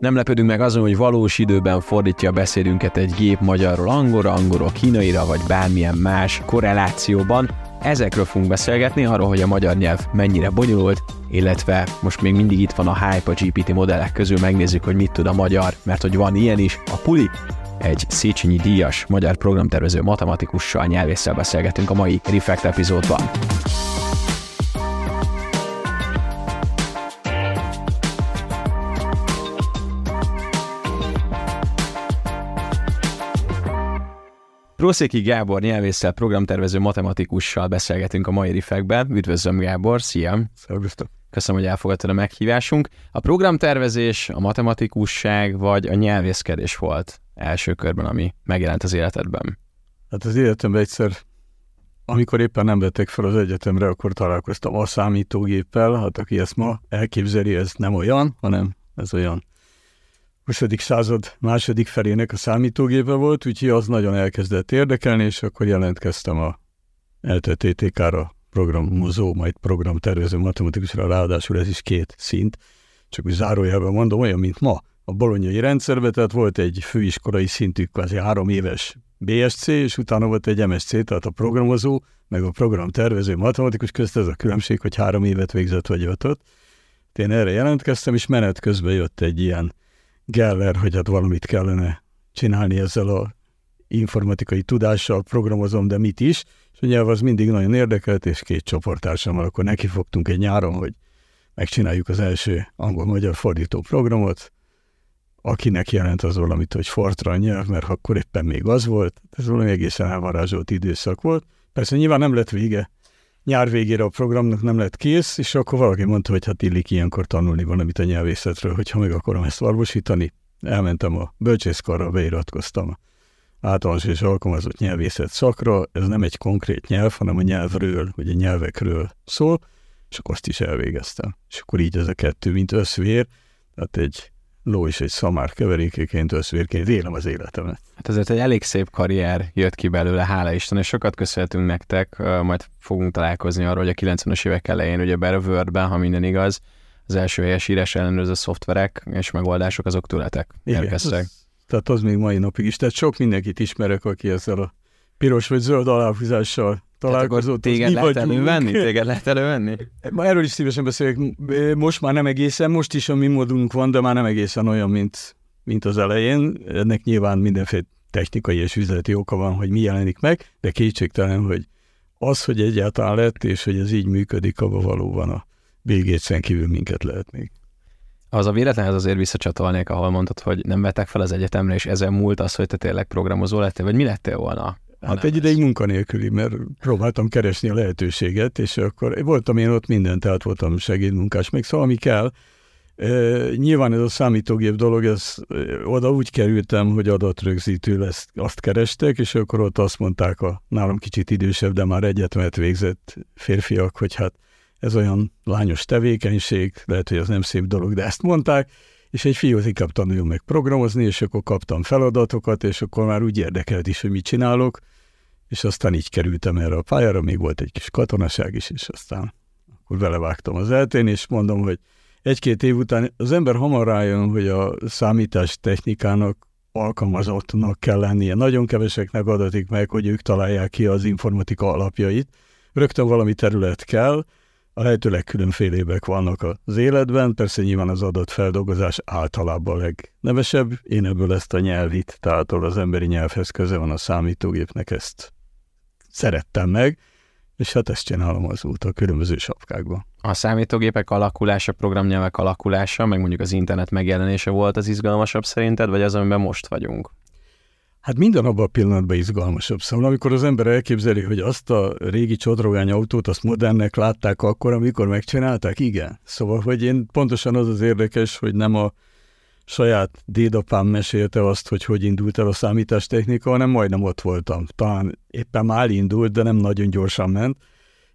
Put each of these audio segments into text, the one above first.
Nem lepődünk meg azon, hogy valós időben fordítja a beszédünket egy gép magyarról angolra, angolról kínaira, vagy bármilyen más korrelációban. Ezekről fogunk beszélgetni, arról, hogy a magyar nyelv mennyire bonyolult, illetve most még mindig itt van a hype a GPT modellek közül, megnézzük, hogy mit tud a magyar, mert hogy van ilyen is. A Puli, egy Széchenyi díjas magyar programtervező matematikussal, nyelvésszel beszélgetünk a mai Reflect epizódban. Prószéky Gábor nyelvésszel, programtervező matematikussal beszélgetünk a mai Reflectben. Üdvözlöm, Gábor, szia! Szervusztok! Köszönöm, hogy elfogadtad a meghívásunk. A programtervezés, a matematikusság vagy a nyelvészkedés volt első körben, ami megjelent az életedben? Hát az életemben egyszer, amikor éppen nem vettek fel az egyetemre, akkor találkoztam a számítógéppel. Hát aki ezt ma elképzeli, ez nem olyan, hanem ez olyan 20. század második felének a számítógépe volt, úgyhogy az nagyon elkezdett érdekelni, és akkor jelentkeztem a LTTTK-ra, programozó, majd programtervező matematikusra, ráadásul ez is két szint. Csak úgy zárójelben mondom, olyan, mint ma a bolonyai rendszerben, tehát volt egy főiskolai szintű, kvázi 3 éves BSC, és utána volt egy MSC, tehát a programozó, meg a programtervező matematikus közt ez a különbség, hogy 3 évet végzett vagy 5-öt. Én erre jelentkeztem, és menet közben jött egy ilyen Geller, hogy hát valamit kellene csinálni ezzel a informatikai tudással, programozom, de mit is. És a nyelv az mindig nagyon érdekelt, és 2 csoporttársammal akkor nekifogtunk egy nyáron, hogy megcsináljuk az első angol-magyar fordító programot, akinek jelent az valamit, hogy Fortran nyelv, mert akkor éppen még az volt. Ez valami egészen elvarázsolt időszak volt. Persze nyilván nem lett vége. Nyár végére a programnak nem lett kész, és akkor valaki mondta, hogy hát illik ilyenkor tanulni valamit a nyelvészetről, hogyha meg akarom ezt orvosítani. Elmentem a bölcsészkarra, beiratkoztam általános és alkalmazott nyelvészet szakra. Ez nem egy konkrét nyelv, hanem a nyelvről, vagy a nyelvekről szól, és azt is elvégeztem. És akkor így ez a kettő, mint összvér, tehát egy ló és egy szamár keverékeként, összvérként élem az életemet. Hát azért egy elég szép karrier jött ki belőle, hála Isten, és sokat köszönhetünk nektek, majd fogunk találkozni arról, hogy a 90-es évek elején, ugyebár a Wordben, ha minden igaz, az első helyes írás ellenőrző szoftverek és megoldások azok tőletek elkezdtek. Tehát az még mai napig is. Tehát sok mindenkit ismerek, aki ezzel a piros vagy zöld aláhúzással találkozott. Téged lehet elővenni? Erről is szívesen beszélek. Most már nem egészen, most is a mi modulunk van, de már nem egészen olyan, mint az elején. Ennek nyilván mindenféle technikai és üzleti oka van, hogy mi jelenik meg, de kétségtelen, hogy az, hogy egyáltalán lett, és hogy ez így működik, abban valóban a Bill Gates-en kívül minket lehet még. Az a véletlenhez azért visszacsatolnék, ahol mondtad, hogy nem vettek fel az egyetemre, és ezen múlt az, hogy te tényleg programozó lettél, vagy mi lettél volna? Hát egy ideig munkanélküli, mert próbáltam keresni a lehetőséget, és akkor voltam én ott mindent, tehát voltam segédmunkás, meg szóval, ami kell. Nyilván ez a számítógép dolog, oda úgy kerültem, hogy adatrögzítő lesz, azt kerestek, és akkor ott azt mondták a nálam kicsit idősebb, de már egyetemet végzett férfiak, hogy hát ez olyan lányos tevékenység, lehet, hogy az nem szép dolog, de ezt mondták, és egy fiú inkább tanuljon meg programozni, és akkor kaptam feladatokat, és akkor már úgy érdekelt is, hogy mit csinálok, és aztán így kerültem erre a pályára, még volt egy kis katonaság is, és aztán akkor belevágtam az eltén, és mondom, hogy 1-2 év után az ember hamar rájön, hogy a számítástechnikának alkalmazottnak kell lennie. Nagyon keveseknek adatik meg, hogy ők találják ki az informatika alapjait. Rögtön valami terület kell, a lehető legkülönfélébek vannak az életben, persze nyilván az adatfeldolgozás általában a legnevesebb, én ebből ezt a nyelvit, tehát az emberi nyelvhez köze van a számítógépnek, ezt szerettem meg, és hát ezt csinálom azóta a különböző sapkákban. A számítógépek alakulása, programnyelvek alakulása, meg mondjuk az internet megjelenése volt az izgalmasabb szerinted, vagy az, amiben most vagyunk? Hát minden abban a pillanatban izgalmasabb. Szóval amikor az ember elképzeli, hogy azt a régi csodrogány autót, azt modernnek látták akkor, amikor megcsinálták, igen. Szóval, hogy én pontosan az az érdekes, hogy nem a saját dédapám mesélte azt, hogy indult el a számítástechnika, hanem majdnem ott voltam. Talán éppen már indult, de nem nagyon gyorsan ment.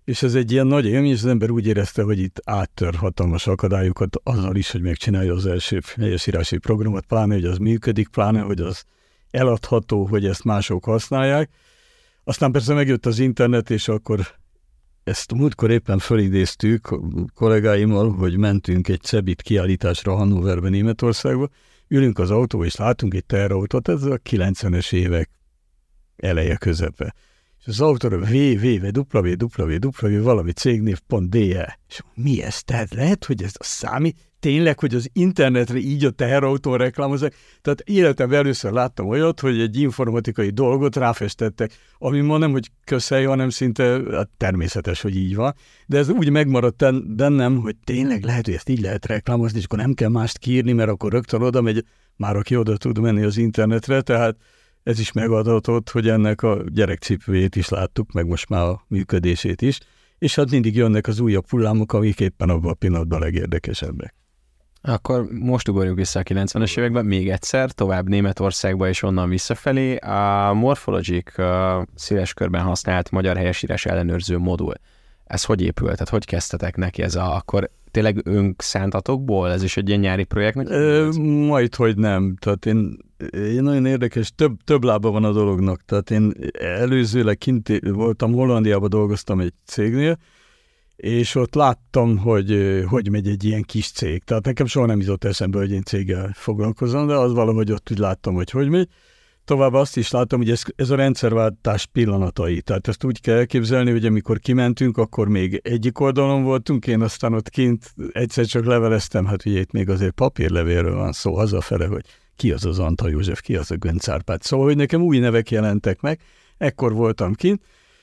És ez egy ilyen nagy élmény, és az ember úgy érezte, hogy itt áttör hatalmas akadályokat azzal is, hogy megcsinálja az első helyesírási programot, pláne, hogy az működik, pláne, hogy az eladható, hogy ezt mások használják. Aztán persze megjött az internet, és akkor Ezt múltkor éppen fölidéztük kollégáimmal, hogy mentünk egy Cebit kiállításra Hannoverben, Németországba, ülünk az autóba, és látunk egy teherautót, ez a 90-es évek eleje, közepe. És az autóra www valami cégnév.de. És mi ez? Tehát lehet, hogy ez a számít? Tényleg, hogy az internetre így a teherautón reklámoznak. Tehát életemben először láttam olyat, hogy egy informatikai dolgot ráfestettek, ami ma nem, hogy köszönjük, hanem szinte hát természetes, hogy így van. De ez úgy megmaradt bennem, hogy tényleg lehet, hogy ezt így lehet reklámozni, és akkor nem kell mást kiírni, mert akkor rögtön oda megy, már aki oda tud menni az internetre, tehát ez is megadatott, hogy ennek a gyerekcipőjét is láttuk, meg most már a működését is, és hát mindig jönnek az újabb hullámok, amik éppen abban a pillanatban legérdekesebbek. Akkor most ugorjuk vissza a 90-es években, még egyszer, tovább Németországba és onnan visszafelé. A Morphologic széles körben használt magyar helyesírás ellenőrző modul. Ez hogy épült? Tehát hogy kezdtetek neki ez a... Akkor tényleg önszántatokból? Ez is egy ilyen nyári projektnek? Majdhogy nem. Tehát én nagyon érdekes, több lába van a dolognak. Tehát én előzőleg kint voltam, Hollandiában dolgoztam egy cégnél, és ott láttam, hogy megy egy ilyen kis cég. Tehát nekem soha nem jutott eszembe, hogy én céggel foglalkozom, de az valahogy ott úgy láttam, hogy megy. Tovább azt is láttam, hogy ez a rendszerváltás pillanatai. Tehát ezt úgy kell elképzelni, hogy amikor kimentünk, akkor még egyik oldalon voltunk, én aztán ott kint egyszer csak leveleztem, hát ugye itt még azért papírlevélről van szó, hazafele, hogy ki az az Antall József, ki az a Göncz Árpád. Szóval, hogy nekem új nevek jelentek meg, ekkor voltam kint,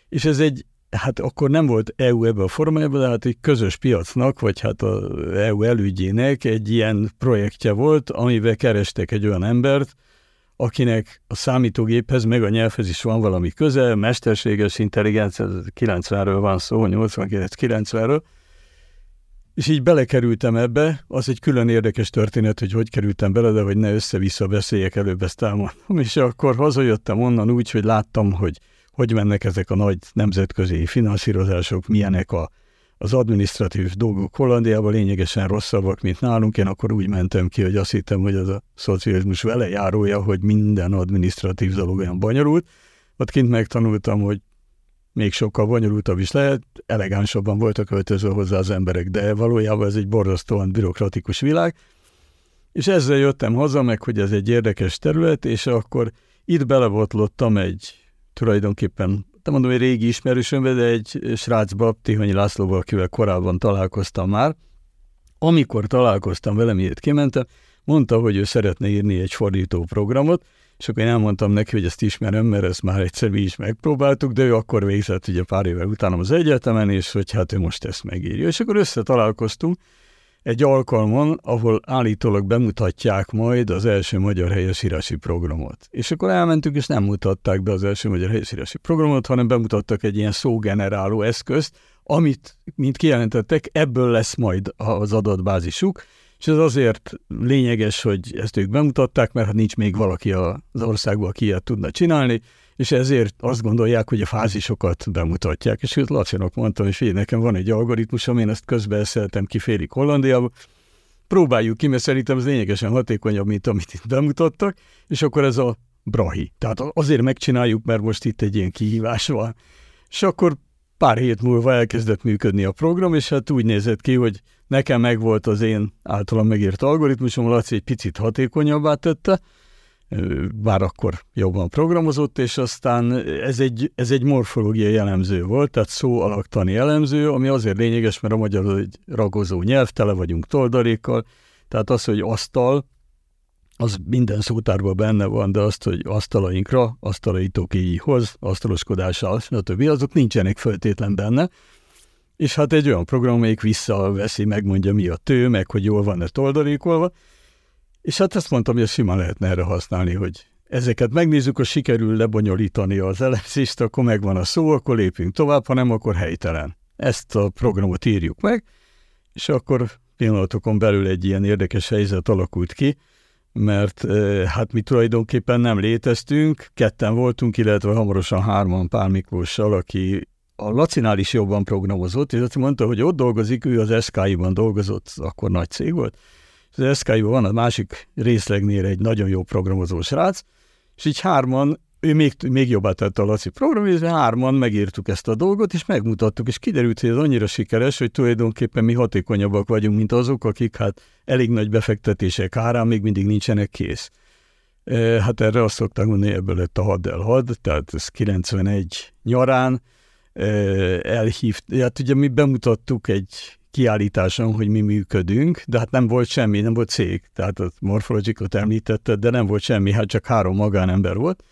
és ez egy, hát akkor nem volt EU ebben a formájában, de hát egy közös piacnak, vagy hát az EU elügyének egy ilyen projektje volt, amivel kerestek egy olyan embert, akinek a számítógéphez, meg a nyelvhez is van valami köze, mesterséges intelligencia, 90-ről van szó, 89-90-ről, és így belekerültem ebbe, az egy külön érdekes történet, hogy kerültem bele, de hogy ne össze-vissza beszéljek, előbb ezt elmondom, és akkor hazajöttem onnan úgy, hogy láttam, hogy mennek ezek a nagy nemzetközi finanszírozások, milyenek az adminisztratív dolgok Hollandiában, lényegesen rosszabbak, mint nálunk. Én akkor úgy mentem ki, hogy azt hittem, hogy az a szocializmus velejárója, hogy minden adminisztratív dolog olyan bonyolult. Ott kint megtanultam, hogy még sokkal bonyolultabb is lehet, elegánsabban voltak öltözve hozzá az emberek, de valójában ez egy borzasztóan bürokratikus világ. És ezzel jöttem haza, meg hogy ez egy érdekes terület, és akkor itt belebotlottam tulajdonképpen, nem mondom, hogy régi ismerősömbe, de egy srácba, Tihanyi Lászlóba, akivel korábban találkoztam már. Amikor találkoztam vele, miért kimentem, mondta, hogy ő szeretne írni egy fordító programot, és akkor én elmondtam neki, hogy ezt ismerem, mert ezt már egyszer mi is megpróbáltuk, de ő akkor végzett ugye pár évvel utána az egyetemen, és hogy hát ő most ezt megírja. És akkor összetalálkoztunk egy alkalmon, ahol állítólag bemutatják majd az első magyar helyesírási programot. És akkor elmentünk, és nem mutatták be az első magyar helyesírási programot, hanem bemutattak egy ilyen szógeneráló eszközt, amit, mint kijelentettek, ebből lesz majd az adatbázisuk, és ez azért lényeges, hogy ezt ők bemutatták, mert hát nincs még valaki az országban, aki ilyet tudna csinálni, és ezért azt gondolják, hogy a fázisokat bemutatják. És őt Lacinak mondtam, hogy figyelj, nekem van egy algoritmusom, én ezt közbeeszeltem ki félig Hollandiába, próbáljuk ki, mert szerintem ez lényegesen hatékonyabb, mint amit itt bemutattak, és akkor ez a brahi. Tehát azért megcsináljuk, mert most itt egy ilyen kihívás van. És akkor pár hét múlva elkezdett működni a program, és hát úgy nézett ki, hogy nekem megvolt az én általam megírt algoritmusom, Laci egy picit hatékonyabbá tette, bár akkor jobban programozott, és aztán ez egy morfológiai jellemző volt, tehát szó alaktani jellemző, ami azért lényeges, mert a magyar egy ragozó nyelv, tele vagyunk toldalékkal, tehát az, hogy asztal, az minden szótárban benne van, de azt, hogy asztalainkra, asztalaitókéihoz, asztaloskodással, stb. Azok nincsenek feltétlen benne, és hát egy olyan program, amelyik visszaveszi, megmondja, mi a tő, meg hogy jól van-e toldalékolva, és hát azt mondtam, hogy simán lehetne erre használni, hogy ezeket megnézzük, ha sikerül lebonyolítani az elemzést, akkor megvan a szó, akkor lépünk tovább, ha nem, akkor helytelen. Ezt a programot írjuk meg, és akkor pillanatokon belül egy ilyen érdekes helyzet alakult ki, mert hát mi tulajdonképpen nem léteztünk, ketten voltunk, illetve hamarosan hárman Pál Miklóssal, aki a Lacinál is jobban programozott, és azt mondta, hogy ott dolgozik, ő az SKI-ban dolgozott, akkor nagy cég volt. Az SKI-ban van a másik részlegnél egy nagyon jó programozó srác, és így hárman ő még jobbá tette a Laci programért, hárman megírtuk ezt a dolgot, és megmutattuk, és kiderült, hogy ez annyira sikeres, hogy tulajdonképpen mi hatékonyabbak vagyunk, mint azok, akik hát elég nagy befektetések árán még mindig nincsenek kész. Hát erre azt szokták mondani, ebből lett a hadd, tehát ez 91 nyarán elhívt, hát ugye mi bemutattuk egy kiállításon, hogy mi működünk, de hát nem volt semmi, nem volt cég, tehát a Morphologicot említetted, de nem volt semmi, hát csak 3 magánember volt,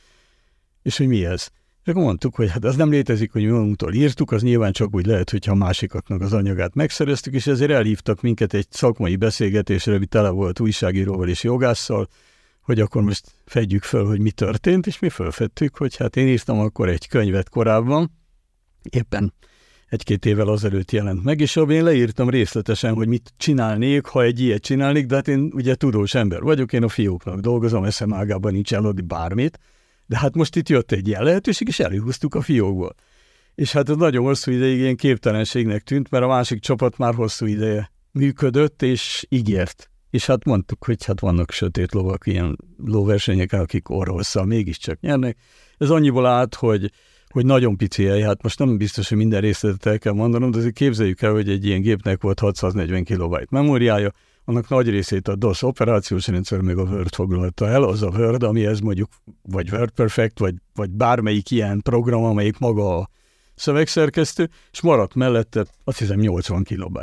és hogy mi ez? És akkor mondtuk, hogy hát az nem létezik, hogy mi magunktól írtuk, az nyilván csak úgy lehet, hogyha a másikaknak az anyagát megszereztük, és ezért elhívtak minket egy szakmai beszélgetésre, ami tele volt újságíróval és jogásszal, hogy akkor most fedjük föl, hogy mi történt, és mi fölfedtük, hogy hát én írtam akkor egy könyvet korábban, éppen 1-2 évvel azelőtt jelent meg, és abban én leírtam részletesen, hogy mit csinálnék, ha egy ilyet csinálnék, de hát én ugye tudós ember vagyok, én a fióknak dolgozom, eszem ágában nincs eladni bármit, de hát most itt jött egy ilyen lehetőség, és előhúztuk a fiókból. És hát ez nagyon hosszú ideig ilyen képtelenségnek tűnt, mert a másik csapat már hosszú ideje működött, és ígért. És hát mondtuk, hogy hát vannak sötét lovak, ilyen lóversenyek, akik orrhosszal mégiscsak nyernek. Ez annyiból állt, hogy nagyon pici hely, hát most nem biztos, hogy minden részletet el kell mondanom, de azért képzeljük el, hogy egy ilyen gépnek volt 640 KB memóriája, annak nagy részét a DOS operációs rendszer meg a Word foglalta el, az a Word, amihez mondjuk vagy Wordperfect, vagy bármelyik ilyen program, amelyik maga a szövegszerkesztő, és maradt mellette azt hiszem 80 KB.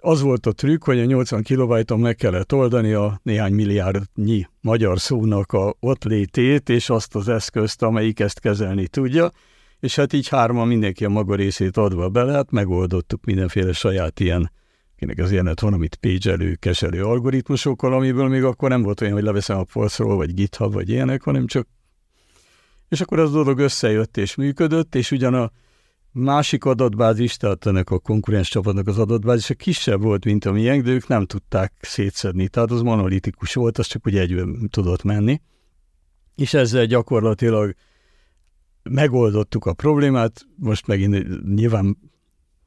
Az volt a trükk, hogy a 80 kilobájton meg kellett oldani a néhány milliárdnyi magyar szónak a ott létét, és azt az eszközt, amelyik ezt kezelni tudja, és hát így 3-an mindenki a maga részét adva bele, hát megoldottuk mindenféle saját ilyen, akinek az ilyenet van, amit pédzselő, keselő algoritmusokkal, amiből még akkor nem volt olyan, hogy leveszem a polcról, vagy GitHub, vagy ilyenek, hanem csak... És akkor az dolog összejött és működött, és ugyan a másik adatbázis, tehát ennek a konkurens csapatnak az adatbázisa kisebb volt, mint a miénk, de ők nem tudták szétszedni. Tehát az monolitikus volt, az csak úgy egyben tudott menni. És ezzel gyakorlatilag megoldottuk a problémát. Most megint nyilván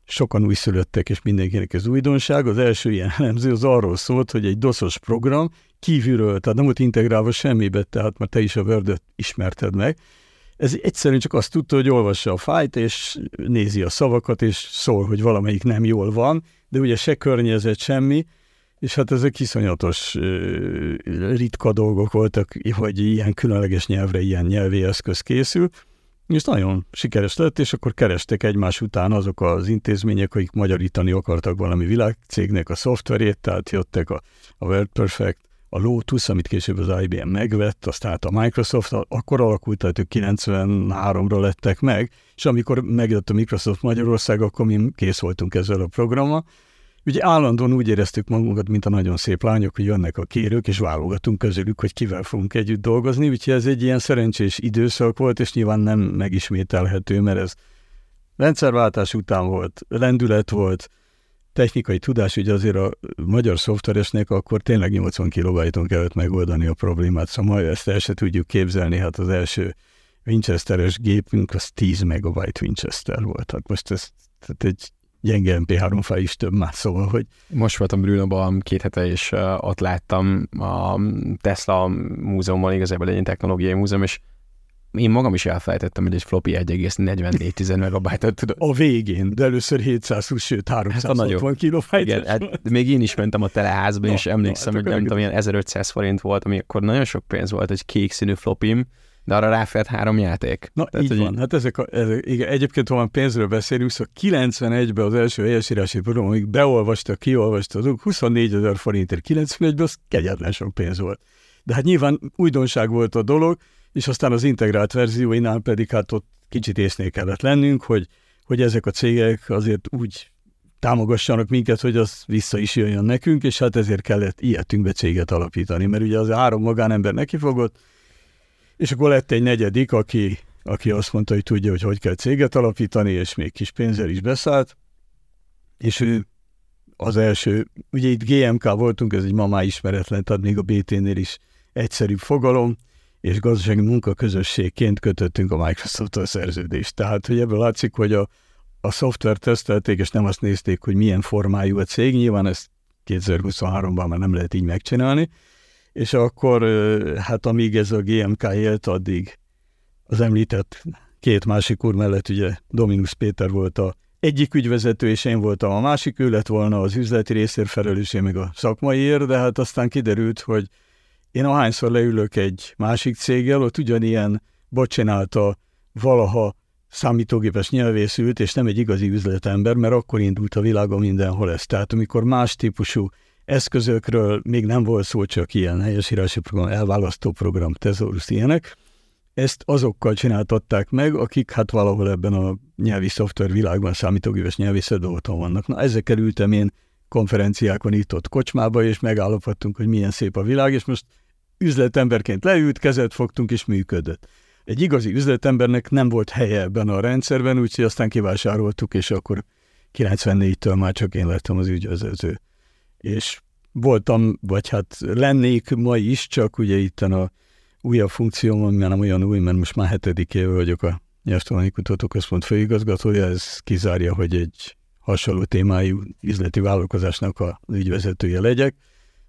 sokan újszülöttek, és mindenkinek ez újdonság. Az első ilyen elemző az arról szólt, hogy egy doszos program kívülről, tehát nem volt integrálva semmibe, tehát már te is a Word-öt ismerted meg. Ez egyszerűen csak azt tudta, hogy olvassa a fájlt, és nézi a szavakat, és szól, hogy valamelyik nem jól van, de ugye se környezet, semmi, és hát ezek iszonyatos ritka dolgok voltak, hogy ilyen különleges nyelvre, ilyen nyelvi eszköz készül, és nagyon sikeres lett, és akkor kerestek egymás után azok az intézmények, akik magyarítani akartak valami világcégnek a szoftverét, tehát jöttek a Wordperfect, a Lotus, amit később az IBM megvett, aztán a Microsoft, akkor alakult, tehát ők 93-ra lettek meg, és amikor megjött a Microsoft Magyarország, akkor mi kész voltunk ezzel a programmal. Ugye állandóan úgy éreztük magunkat, mint a nagyon szép lányok, hogy jönnek a kérők, és válogatunk közülük, hogy kivel fogunk együtt dolgozni, úgyhogy ez egy ilyen szerencsés időszak volt, és nyilván nem megismételhető, mert ez rendszerváltás után volt, lendület volt, technikai tudás, ugye azért a magyar szoftveresnek akkor tényleg 80 kilobájton kellett megoldani a problémát, szóval ezt el se tudjuk képzelni, hát az első Winchesteres gépünk az 10 megabyte Winchester volt, hát most ez tehát egy gyenge MP3 fáj is több már, szóval, hogy... Most voltam Brünóban 2 hete, és ott láttam a Tesla múzeumban, igazából egy technológiai múzeum, és én magam is elfelejtettem, hogy egy floppy 1,44 megabájtot tudod. A végén, de először 720, sőt 360 kilobájt. Igen, hát még én is mentem a teleházba, és emlékszem, hogy nem tudom, ilyen 1500 forint volt, ami akkor nagyon sok pénz volt, egy kék színű floppim, de arra ráfért 3 játék. Na, tehát, így van. Hát ezek, egyébként, ha már pénzről beszélünk, szóval 91-ben az első helyesírási program, amíg beolvasta, kiolvasta azok, 24 000 forintért 91-ben, az kegyetlen sok pénz volt. De hát nyilván újdonság volt a dolog, és aztán az integrált verzióinál pedig hát ott kicsit észnél kellett lennünk, hogy ezek a cégek azért úgy támogassanak minket, hogy az vissza is jöjjön nekünk, és hát ezért kellett ilyetünkbe céget alapítani, mert ugye az 3 magánember nekifogott, és akkor lett egy negyedik, aki azt mondta, hogy tudja, hogy kell céget alapítani, és még kis pénzzel is beszállt, és ő az első, ugye itt GMK voltunk, ez egy ma már ismeretlen, tehát még a BT-nél is egyszerűbb fogalom, és gazdasági munkaközösségként kötöttünk a Microsoft-tal szerződést. Tehát, hogy ebből látszik, hogy a szoftver tesztelték, és nem azt nézték, hogy milyen formájú a cég. Nyilván ezt 2023-ban már nem lehet így megcsinálni. És akkor, hát amíg ez a GMK élt, addig az említett két másik úr mellett ugye Dominus Péter volt a egyik ügyvezető, és én voltam a másik, ő lett volna az üzleti részért felelős, én még a szakmaiért, de hát aztán kiderült, hogy én ahányszor leülök egy másik céggel, ott ugyanilyen bocsinálta valaha számítógépes nyelvészült, és nem egy igazi üzletember, mert akkor indult a világon mindenhol ez. Tehát amikor más típusú eszközökről még nem volt szó, csak ilyen helyesírási program, elválasztó program, tezorusz, ilyenek, ezt azokkal csináltatták meg, akik hát valahol ebben a nyelvi szoftver világban, számítógépes nyelvészetben otthon vannak. Na, ezekkel ültem én konferenciákon itt-ott kocsmába, és megállapodtunk, hogy milyen szép a világ, és most üzletemberként leült, kezet fogtunk, és működött. Egy igazi üzletembernek nem volt helye ebben a rendszerben, úgyhogy aztán kivásároltuk, és akkor 94-től már csak én lettem az ügyvezető. És voltam, vagy hát lennék ma is, csak ugye itten a újabb funkcióm, ami már nem olyan új, mert most már 7. éve vagyok a Nyelvtudományi Kutatóközpont főigazgatója, ez kizárja, hogy egy hasonló témájú üzleti vállalkozásnak az ügyvezetője legyek.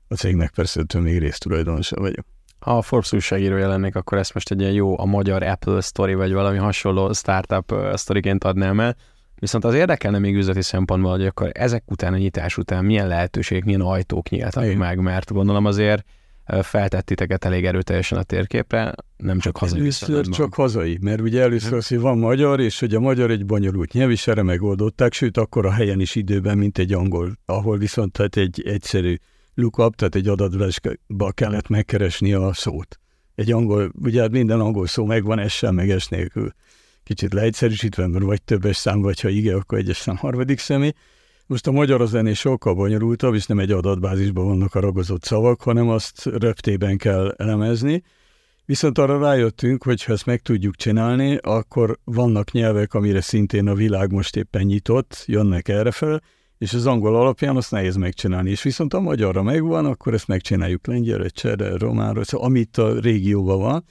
A cégnek persze még résztulajdonosa vagyok. Ha Forbes újságírója lennék, akkor ezt most egy ilyen jó a magyar Apple sztori, vagy valami hasonló startup sztoriként adnám el. Viszont az érdekelne még üzleti szempontból, hogy akkor ezek után, a nyitás után milyen lehetőségek, milyen ajtók nyíltak meg, mert gondolom azért feltettiteket elég erőteljesen a térképre, nem csak hazai. Először csak hazai, mert ugye először az, hogy van magyar, és hogy a magyar egy bonyolult nyelv, és erre megoldották, sőt akkor a helyen is időben, mint egy angol, ahol viszont hát egy egyszerű lookup, tehát egy adatbázisba kellett megkeresni a szót. Egy angol, ugye hát minden angol szó megvan, essel, meg es nélkül. Kicsit leegyszerűsítve, mert vagy többes szám, vagy ha igen, akkor egyes szám harmadik személy. Most a magyar az ennél sokkal bonyolultabb, és nem egy adatbázisban vannak a ragozott szavak, hanem azt röptében kell elemezni. Viszont arra rájöttünk, hogy ha ezt meg tudjuk csinálni, akkor vannak nyelvek, amire szintén a világ most éppen nyitott, jönnek erre fel, és az angol alapján azt nehéz megcsinálni. És viszont a magyarra megvan, akkor ezt megcsináljuk lengyelre, csehre, románra, szóval amit a régióban van.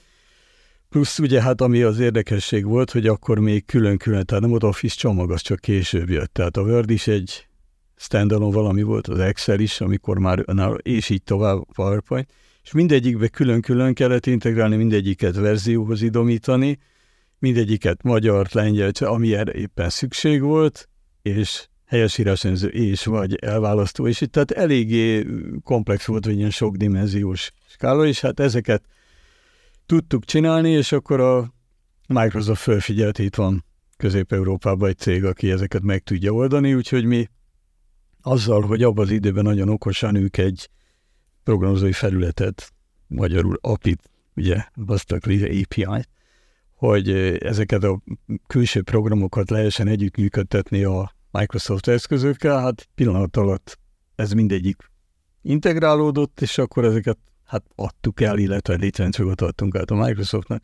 Plusz ugye hát ami az érdekesség volt, hogy akkor még külön-külön, tehát nem ott Office csomag, az csak később jött. Tehát a Word is egy standalone valami volt, az Excel is, amikor már, és így tovább PowerPoint, és mindegyikbe külön-külön kellett integrálni, mindegyiket verzióhoz idomítani, mindegyiket magyar, lengyel, ami erre éppen szükség volt, és helyesírásenző és vagy elválasztó, és itt tehát eléggé komplex volt, vagy ilyen sokdimenziós skála, és hát ezeket tudtuk csinálni, és akkor a Microsoft fölfigyelt, itt van Közép-Európában egy cég, aki ezeket meg tudja oldani, úgyhogy mi azzal, hogy abban az időben nagyon okosan ők egy programozói felületet, magyarul API-t, ugye, basztak API-t, hogy ezeket a külső programokat lehessen együttműködtetni a Microsoft eszközökkel, hát pillanat alatt ez mindegyik integrálódott, és akkor ezeket hát adtuk el, illetve licencsokat adtunk át a Microsoftnak,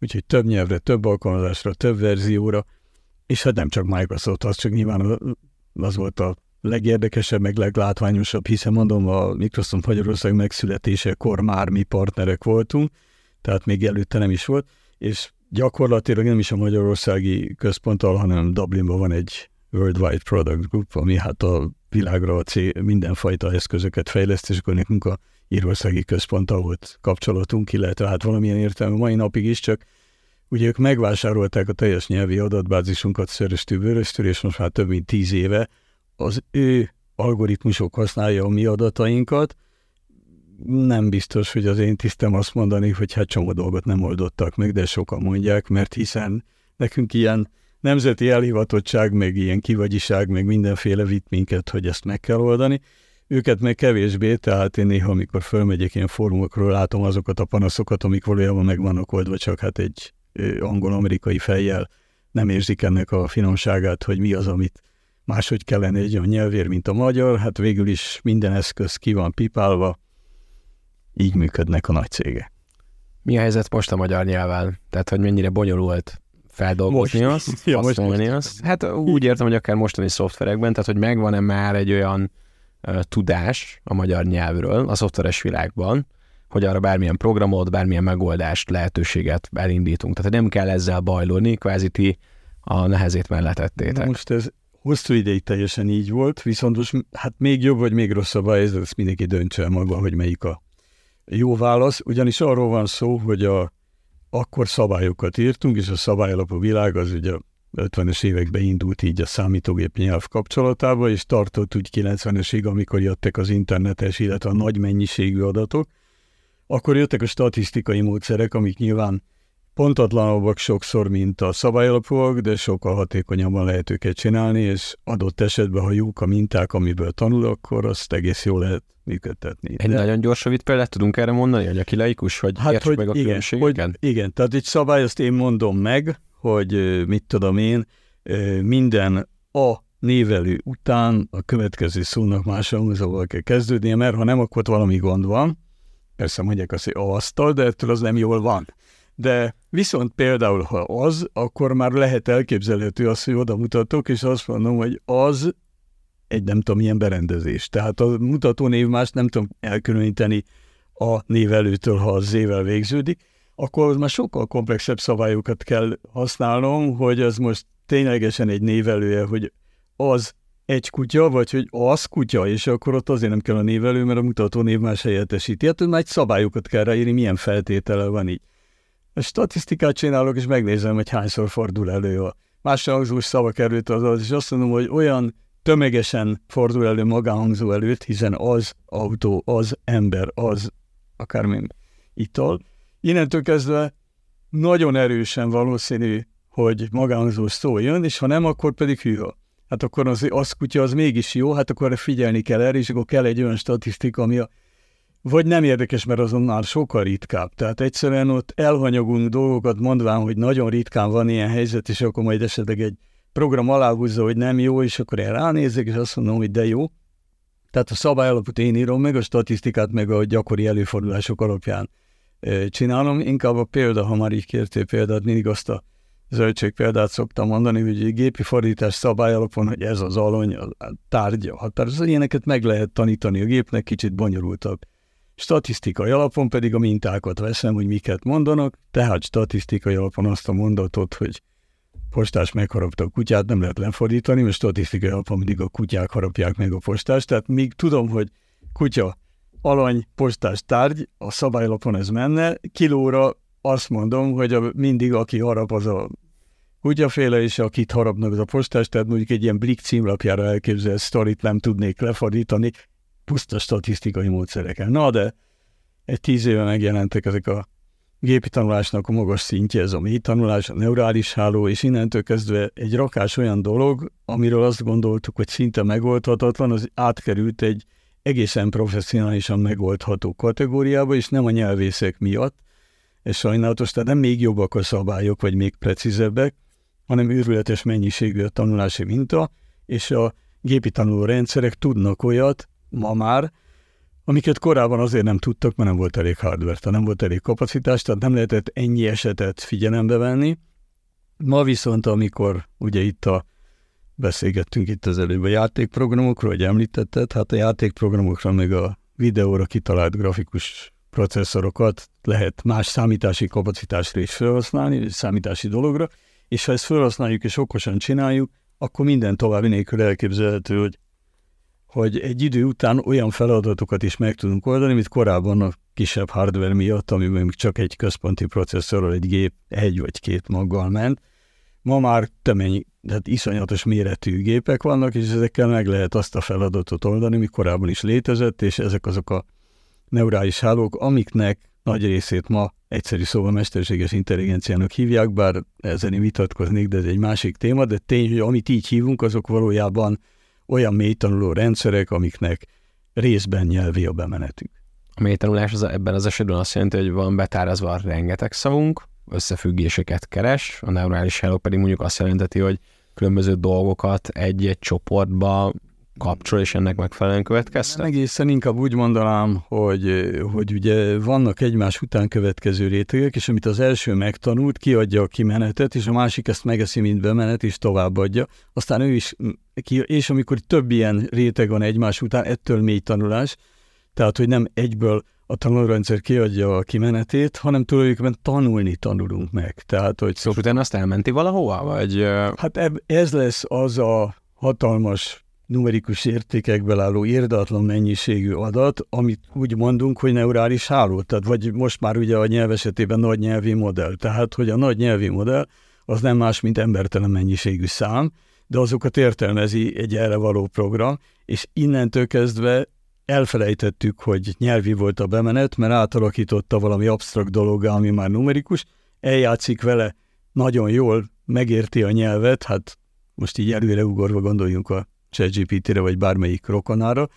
úgyhogy több nyelvre, több alkalmazásra, több verzióra, és hát nem csak Microsoft, az csak nyilván az volt a legérdekesebb, meg leglátványosabb, hiszen mondom, a Microsoft Magyarország megszületésekor már mi partnerek voltunk, tehát még előtte nem is volt, és gyakorlatilag nem is a magyarországi központtal, hanem Dublinban van egy World Wide Product Group, ami hát a világra mindenfajta eszközöket fejleszt, és akkor nekünk a írországi központtal volt kapcsolatunk, illetve hát valamilyen értelme mai napig is, csak ugye ők megvásárolták a teljes nyelvi adatbázisunkat szöröstül-vöröstül, és most már több mint 10 éve az ő algoritmusok használja a mi adatainkat. Nem biztos, hogy az én tisztem azt mondani, hogy hát csomó dolgot nem oldottak meg, de sokan mondják, mert hiszen nekünk ilyen nemzeti elhivatottság, meg ilyen kivagyiság, meg mindenféle vitt minket, hogy ezt meg kell oldani. Őket meg kevésbé, tehát én néha, amikor fölmegyek ilyen fórumokról, látom azokat a panaszokat, amik valójában meg vannak oldva, csak hát egy angol-amerikai fejjel nem érzik ennek a finomságát, hogy mi az, amit máshogy kellene egy olyan nyelvér, mint a magyar, hát végül is minden eszköz ki van pipálva, így működnek a nagy cégek. Mi a helyzet most a magyar nyelvvel? Tehát, hogy mennyire bonyolult feldolgozni most, azt, ja, használni azt? Hát úgy értem, hogy akár mostani szoftverekben, tehát, hogy megvan-e már egy olyan tudás a magyar nyelvről a szoftveres világban, hogy arra bármilyen programot, bármilyen megoldást, lehetőséget elindítunk. Tehát nem kell ezzel bajlódni, kvázi ti a nehezét már letettétek. Most ez hosszú ideig teljesen így volt, viszont most hát még jobb vagy még rosszabb, ez mindenki döntse maga, hogy melyik a jó válasz. Ugyanis arról van szó, hogy a akkor szabályokat írtunk, és a szabályalapú világ az ugye 50-es években indult így a számítógép nyelv kapcsolatába, és tartott úgy 90-esig, amikor jöttek az internetes, illetve a nagy mennyiségű adatok. Akkor jöttek a statisztikai módszerek, amik nyilván pontatlanabbak sokszor, mint a szabályalapúak, de sokkal hatékonyabban lehet őket csinálni, és adott esetben, ha jók a minták, amiből tanul, akkor azt egész jól lehet működtetni. Egy nagyon gyors, rövid példát tudunk erre mondani, hogy aki laikus, hogy hát, értsd meg a különbségeket? Igen, tehát egy szabály, azt én mondom meg, hogy mit tudom én, minden a névelő után a következő szónak más hangzóval kell kezdődnie, mert ha nem, akkor valami gond van. Persze mondják azt, hogy asztal, de ettől az nem jól van. De viszont például, ha az, akkor már lehet elképzelhető azt, hogy oda mutatok, és azt mondom, hogy az egy nem tudom milyen berendezés. Tehát a mutatónév más nem tudom elkülöníteni a névelőtől, ha az Z-vel végződik, akkor már sokkal komplexebb szabályokat kell használnom, hogy ez most ténylegesen egy névelője, hogy az egy kutya, vagy hogy az kutya, és akkor ott azért nem kell a névelő, mert a mutatónév más helyettesíti. Hát már egy szabályokat kell ráírni, milyen feltétele van így. A statisztikát csinálok, és megnézem, hogy hányszor fordul elő a máshangzós szavak előtt az az, és azt mondom, hogy olyan tömegesen fordul elő magánhangzó előtt, hiszen az autó, az ember, az akármilyen ital. Innentől kezdve nagyon erősen valószínű, hogy magánhangzós szó jön, és ha nem, akkor pedig hűha. Hát akkor az kutya az mégis jó, hát akkor figyelni kell erre, és akkor kell egy olyan statisztika, ami a vagy nem érdekes, mert azon már sokkal ritkább. Tehát egyszerűen ott elhanyagunk dolgokat mondván, hogy nagyon ritkán van ilyen helyzet, és akkor majd esetleg egy program aláhúzza, hogy nem jó, és akkor én ránézek, és azt mondom, hogy de jó. Tehát a szabályalapot én írom meg, a statisztikát meg a gyakori előfordulások alapján csinálom. Inkább a példa, ha már így kértél példát, mindig azt a zöldség példát szoktam mondani, hogy gépi fordítás szabályalapon, hogy ez az alany, a tárgy, a határozat, ilyeneket meg lehet tanítani a gépnek, kicsit bonyolultabb. Statisztikai alapon pedig a mintákat veszem, hogy miket mondanak, tehát statisztikai alapon azt a mondatot, hogy postás megharapta a kutyát, nem lehet lefordítani, mert statisztikai alapon mindig a kutyák harapják meg a postást, tehát míg tudom, hogy kutya, alany, postás, tárgy, a szabályalapon ez menne, kilóra azt mondom, hogy mindig aki harap az a kutyaféle, és akit harapnak az a postás, tehát mondjuk egy ilyen Blick címlapjára elképzelhető sztorit nem tudnék lefordítani, puszta statisztikai módszerekkel. Na de egy 10 éve megjelentek ezek a gépi tanulásnak a magas szintje, ez a mély tanulás, a neurális háló, és innentől kezdve egy rakás olyan dolog, amiről azt gondoltuk, hogy szinte megoldhatatlan, az átkerült egy egészen professzionálisan megoldható kategóriába, és nem a nyelvészek miatt, és sajnálatos, tehát nem még jobbak a szabályok, vagy még precízebbek, hanem őrületes mennyiségű a tanulási minta, és a gépi tanuló rendszerek tudnak olyat, ma már, amiket korábban azért nem tudtak, mert nem volt elég hardware, tehát nem volt elég kapacitás, tehát nem lehetett ennyi esetet figyelembe venni. Ma viszont, amikor ugye beszélgettünk itt az előbb a játékprogramokról, hogy említetted, hát a játékprogramokra meg a videóra kitalált grafikus processzorokat lehet más számítási kapacitásra is felhasználni, számítási dologra, és ha ezt felhasználjuk és okosan csináljuk, akkor minden további nélkül elképzelhető, hogy egy idő után olyan feladatokat is meg tudunk oldani, mint korábban a kisebb hardware miatt, amiben csak egy központi processzorral egy gép egy vagy két maggal ment. Ma már tehát iszonyatos méretű gépek vannak, és ezekkel meg lehet azt a feladatot oldani, ami korábban is létezett, és ezek azok a neurális hálók, amiknek nagy részét ma egyszerű szóval mesterséges intelligenciának hívják, bár ezen én vitatkoznék, de ez egy másik téma, de tény, hogy amit így hívunk, azok valójában olyan mélytanuló rendszerek, amiknek részben nyelvi a bemenetük. A mélytanulás ebben az esetben azt jelenti, hogy van betárazva rengeteg szavunk, összefüggéseket keres, a neurális háló pedig mondjuk azt jelenteti, hogy különböző dolgokat egy csoportba kapcsol, és ennek megfelelően következtet? Egészen inkább úgy mondanám, hogy ugye vannak egymás után következő rétegek, és amit az első megtanult, kiadja a kimenetet, és a másik ezt megeszi, mint bemenet, és továbbadja. Aztán ő is, és amikor több ilyen réteg van egymás után, ettől mély tanulás, tehát, hogy nem egyből a tanulórendszer kiadja a kimenetét, hanem tulajdonképpen tanulni tanulunk meg. Tehát, hogy szóval utána azt elmenti valahova, vagy... Hát ez lesz az a hatalmas numerikus értékekből álló érdatlan mennyiségű adat, amit úgy mondunk, hogy neurális háló, tehát vagy most már ugye a nyelv esetében nagy nyelvi modell. Tehát, hogy a nagy nyelvi modell az nem más, mint embertelen mennyiségű szám, de azokat értelmezi egy erre való program, és innentől kezdve elfelejtettük, hogy nyelvi volt a bemenet, mert átalakította valami absztrakt dologgá, ami már numerikus, eljátszik vele nagyon jól, megérti a nyelvet, hát most így előreugorva gondoljunk a ChatGPT-re vagy bármelyik rokonára,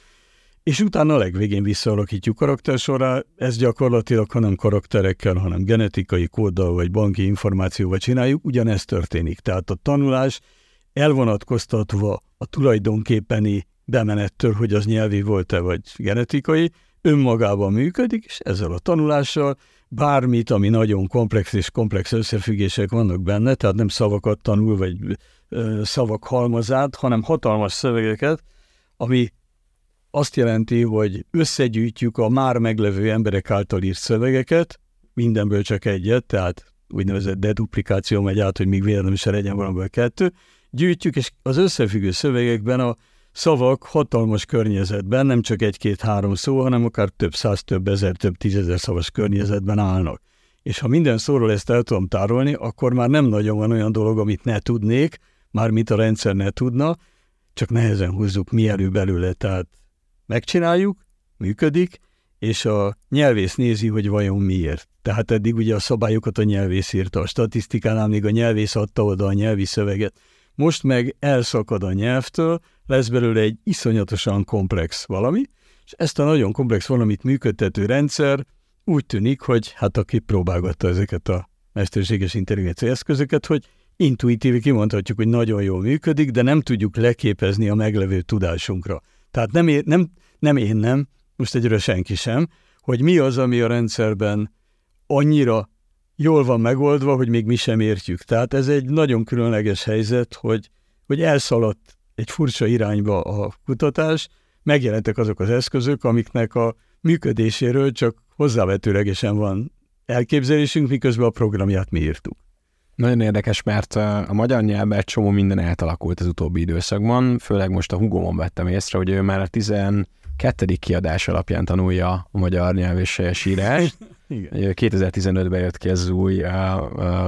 és utána a legvégén visszaalakítjuk karaktersorra, ez gyakorlatilag, ha nem karakterekkel, hanem genetikai kóddal vagy banki információval csináljuk, ugyanezt történik. Tehát a tanulás elvonatkoztatva a tulajdonképpeni bemenettől, hogy az nyelvi volt-e vagy genetikai, önmagában működik, és ezzel a tanulással bármit, ami nagyon komplex és komplex összefüggések vannak benne, tehát nem szavakat tanul, vagy szavak halmazát, hanem hatalmas szövegeket, ami azt jelenti, hogy összegyűjtjük a már meglevő emberek által írt szövegeket, mindenből csak egyet, tehát úgynevezett deduplikáció megy át, hogy még véletlenül se legyen valamiből kettő, gyűjtjük, és az összefüggő szövegekben a szavak hatalmas környezetben, nem csak egy-két-három szó, hanem akár több száz, több ezer, több tízezer szavas környezetben állnak. És ha minden szóról ezt el tudom tárolni, akkor már nem nagyon van olyan dolog, amit ne tudnék, mármint a rendszer ne tudna, csak nehezen húzzuk mi elő belőle. Tehát megcsináljuk, működik, és a nyelvész nézi, hogy vajon miért. Tehát eddig ugye a szabályokat a nyelvész írta, a statisztikánál még a nyelvész adta oda a nyelvi szöveget. Most meg elszakad a nyelvtől, lesz belőle egy iszonyatosan komplex valami, és ezt a nagyon komplex valamit működtető rendszer úgy tűnik, hogy hát aki próbálgatta ezeket a mesterséges intelligencia eszközöket, hogy intuitív kimondhatjuk, hogy nagyon jól működik, de nem tudjuk leképezni a meglevő tudásunkra. Tehát nem, most egyre senki sem, hogy mi az, ami a rendszerben annyira jól van megoldva, hogy még mi sem értjük. Tehát ez egy nagyon különleges helyzet, hogy elszaladt egy furcsa irányba a kutatás, megjelentek azok az eszközök, amiknek a működéséről csak hozzávetőlegesen van elképzelésünk, miközben a programját mi írtuk. Nagyon érdekes, mert a magyar nyelvben csomó minden átalakult az utóbbi időszakban, főleg most a hugomon vettem észre, hogy ő már a 12. kiadás alapján tanulja a magyar nyelv és sírást. 2015-ben jött ki az új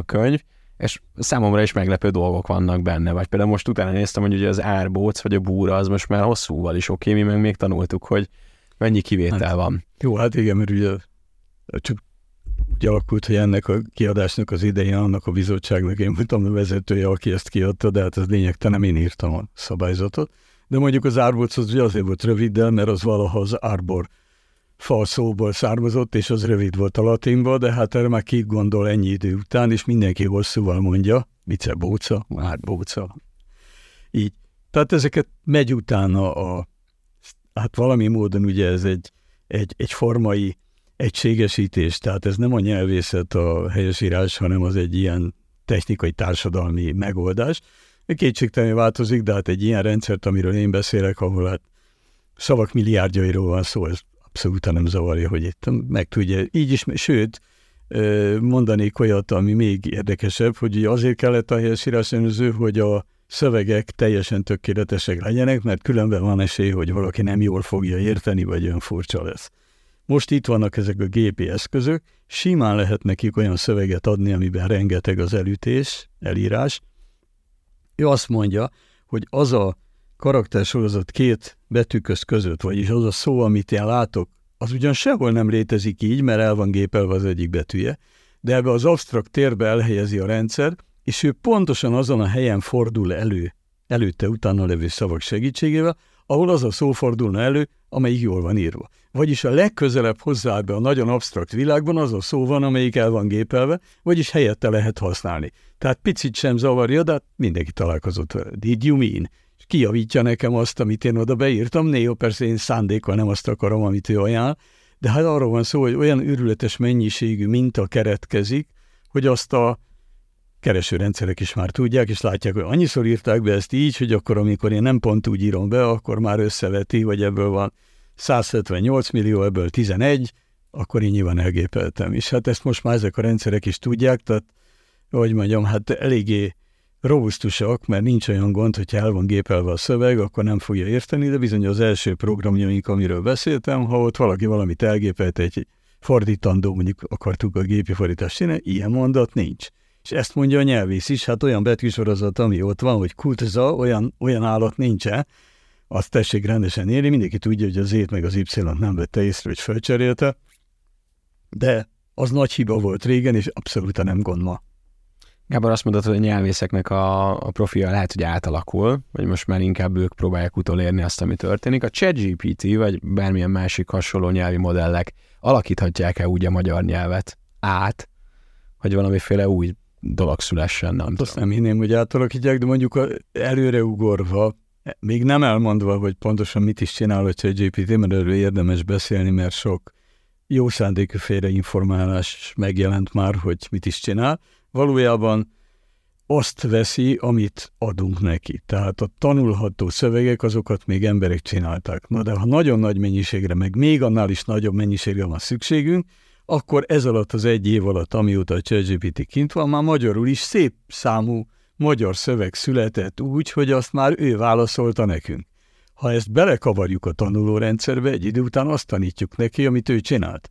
könyv, és számomra is meglepő dolgok vannak benne. Vagy például most utána néztem, hogy ugye az árbóc vagy a búra az most már hosszúval is oké, mi meg még tanultuk, hogy mennyi kivétel van. Jó, hát igen, mert ugye csak úgy alakult, hogy ennek a kiadásnak az idején annak a bizottságnak én voltam a vezetője, aki ezt kiadta, de hát ez lényegtelen, én írtam a szabályzatot. De mondjuk az árbóc az ugye azért volt röviddel, mert az valaha az árbor fa szóból származott, és az rövid volt a latinban, de hát erre már ki gondol ennyi idő után, és mindenki hosszúval mondja, vicebóca, árbóca, így. Tehát ezeket megy utána hát valami módon ugye ez egy formai egységesítés, tehát ez nem a nyelvészet a helyesírás, hanem az egy ilyen technikai társadalmi megoldás. Kétségtelenül változik, de hát egy ilyen rendszert, amiről én beszélek, ahol hát szavak milliárdjairól van szó, ez abszolút nem zavarja, hogy itt meg tudja. Így is, sőt, mondanék olyat, ami még érdekesebb, hogy ugye azért kellett a helyesírás önző, hogy a szövegek teljesen tökéletesek legyenek, mert különben van esély, hogy valaki nem jól fogja érteni, vagy olyan furcsa lesz. Most itt vannak ezek a gépi eszközök, simán lehet nekik olyan szöveget adni, amiben rengeteg az elütés, elírás. Ő azt mondja, hogy az a karaktersorozat két betűköz között, vagyis az a szó, amit én látok, az ugyan sehol nem létezik így, mert el van gépelve az egyik betűje, de ebbe az absztrakt térbe elhelyezi a rendszer, és ő pontosan azon a helyen fordul elő, előtte utána levő szavak segítségével, ahol az a szó fordulna elő, amelyik jól van írva. Vagyis a legközelebb hozzá ebbe a nagyon absztrakt világban az a szó van, amelyik el van gépelve, vagyis helyette lehet használni. Tehát picit sem zavarja, de mindenki találkozott vele. Did you mean? Kijavítja nekem azt, amit én oda beírtam, néha persze én szándékkal nem azt akarom, amit ő ajánl, de hát arról van szó, hogy olyan őrületes mennyiségű minta keretkezik, hogy azt a keresőrendszerek is már tudják, és látják, hogy annyiszor írták be ezt így, hogy akkor, amikor én nem pont úgy írom be, akkor már összeveti, hogy ebből van 178 millió, ebből 11, akkor én nyilván elgépeltem. És hát ezt most már ezek a rendszerek is tudják, tehát, hogy mondjam, hát eléggé robusztusak, mert nincs olyan gond, hogyha el van gépelve a szöveg, akkor nem fogja érteni, de bizony az első programjaink, amiről beszéltem, ha ott valaki valamit elgépelt, egy fordítandó, mondjuk akartuk a gépi fordítást csinálni, ilyen mondat nincs. És ezt mondja a nyelvész is, hát olyan betűsorozat, ami ott van, hogy kultza, olyan állat nincsen, azt tessék rendesen érni, mindenki tudja, hogy az Z-t meg az Y-t nem vette észre, hogy felcserélte, de az nagy hiba volt régen, és abszolút nem gond ma. Gábor, azt mondod, hogy a nyelvészeknek a profilja lehet, hogy átalakul, vagy most már inkább ők próbálják utolérni azt, ami történik. A ChatGPT, vagy bármilyen másik hasonló nyelvi modellek alakíthatják-e úgy a magyar nyelvet át, hogy valamiféle új dolog szülessen? Nem tudom. Azt nem hinném, hogy átalakítják, de mondjuk előreugorva, még nem elmondva, hogy pontosan mit is csinál a ChatGPT, mert erről érdemes beszélni, mert sok jó szándékű félreinformálás megjelent már, hogy mit is csinál. Valójában azt veszi, amit adunk neki. Tehát a tanulható szövegek, azokat még emberek csinálták. Na de ha nagyon nagy mennyiségre, meg még annál is nagyobb mennyiségre van szükségünk, akkor ez alatt az egy év alatt, amióta a ChatGPT kint van, már magyarul is szép számú magyar szöveg született úgy, hogy azt már ő válaszolta nekünk. Ha ezt belekavarjuk a tanulórendszerbe, egy idő után azt tanítjuk neki, amit ő csinált.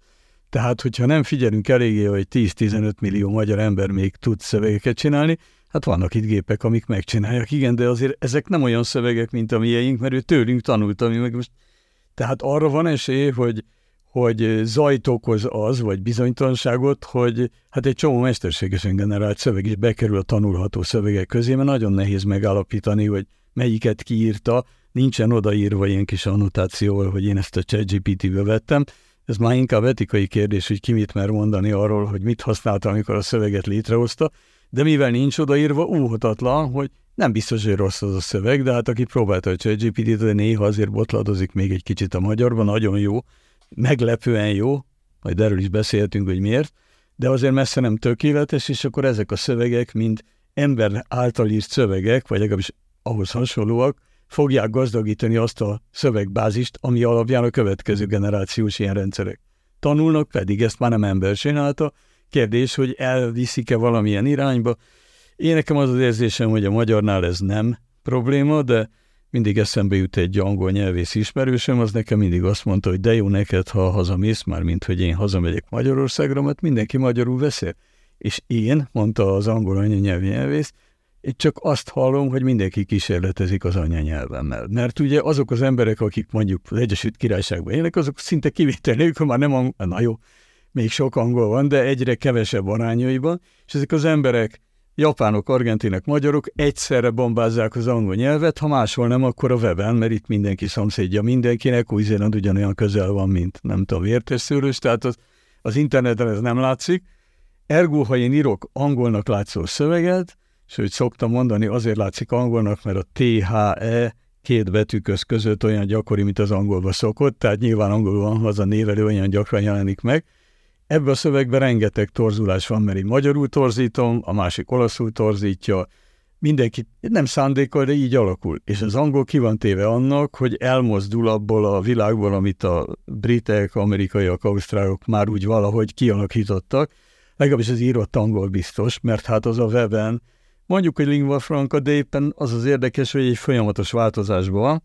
Tehát, hogyha nem figyelünk eléggé, hogy 10-15 millió magyar ember még tud szövegeket csinálni, hát vannak itt gépek, amik megcsinálják. Igen, de azért ezek nem olyan szövegek, mint a mieink, mert ő tőlünk tanult, ami meg most... Tehát arra van esély, hogy zajt okoz az, vagy bizonytalanságot, hogy hát egy csomó mesterségesen generált szöveg is bekerül a tanulható szövegek közé, mert nagyon nehéz megállapítani, hogy melyiket kiírta, nincsen odaírva ilyen kis annotációval, hogy én ezt a ChatGPT-ből vettem. Ez már inkább etikai kérdés, hogy ki mit mer mondani arról, hogy mit használta, amikor a szöveget létrehozta, de mivel nincs odaírva, óhatatlan, hogy nem biztos, hogy rossz az a szöveg, de hát aki próbálta a ChatGPT-t, de néha azért botladozik még egy kicsit a magyarban, nagyon jó, meglepően jó, majd erről is beszéltünk, hogy miért, de azért messze nem tökéletes, és akkor ezek a szövegek, mint ember által írt szövegek, vagy legalábbis ahhoz hasonlóak, fogják gazdagítani azt a szövegbázist, ami alapján a következő generációs ilyen rendszerek tanulnak, pedig ezt már nem ember csinálta. Kérdés, hogy elviszik-e valamilyen irányba. Én nekem az érzésem, hogy a magyarnál ez nem probléma, de mindig eszembe jut egy angol nyelvész ismerősöm, az nekem mindig azt mondta, hogy de jó neked, ha hazamész, mármint hogy én hazamegyek Magyarországra, mert mindenki magyarul beszél. És én, mondta az angol anyanyelvi nyelvész, én csak azt hallom, hogy mindenki kísérletezik az anyanyelvemmel. Mert ugye azok az emberek, akik mondjuk az Egyesült Királyságban élnek, azok szinte kivételnek, már nem angol, na jó, még sok angol van, de egyre kevesebb arányaiban, és ezek az emberek, japánok, argentinek, magyarok egyszerre bombázzák az angol nyelvet, ha máshol nem, akkor a weben, mert itt mindenki szomszédja mindenkinek, Új-Zéland ugyanolyan közel van, mint nem tudom, vértesszőrös, tehát az interneten ez nem látszik. Ergo, ha én írok angolnak látszó szöveget, sőt, szoktam mondani, azért látszik angolnak, mert a THE két betűköz között olyan gyakori, mint az angolba szokott, tehát nyilván angolban az a névelő olyan gyakran jelenik meg. Ebben a szövegben rengeteg torzulás van, mert én magyarul torzítom, a másik olaszul torzítja, mindenki nem szándékkal, de így alakul. És az angol ki van téve annak, hogy elmozdul abból a világból, amit a britek, amerikaiak, ausztrálok már úgy valahogy kialakítottak. Legalábbis az írott angol biztos, mert hát az a weben, mondjuk, hogy lingua franca, de éppen az az érdekes, hogy egy folyamatos változásban van.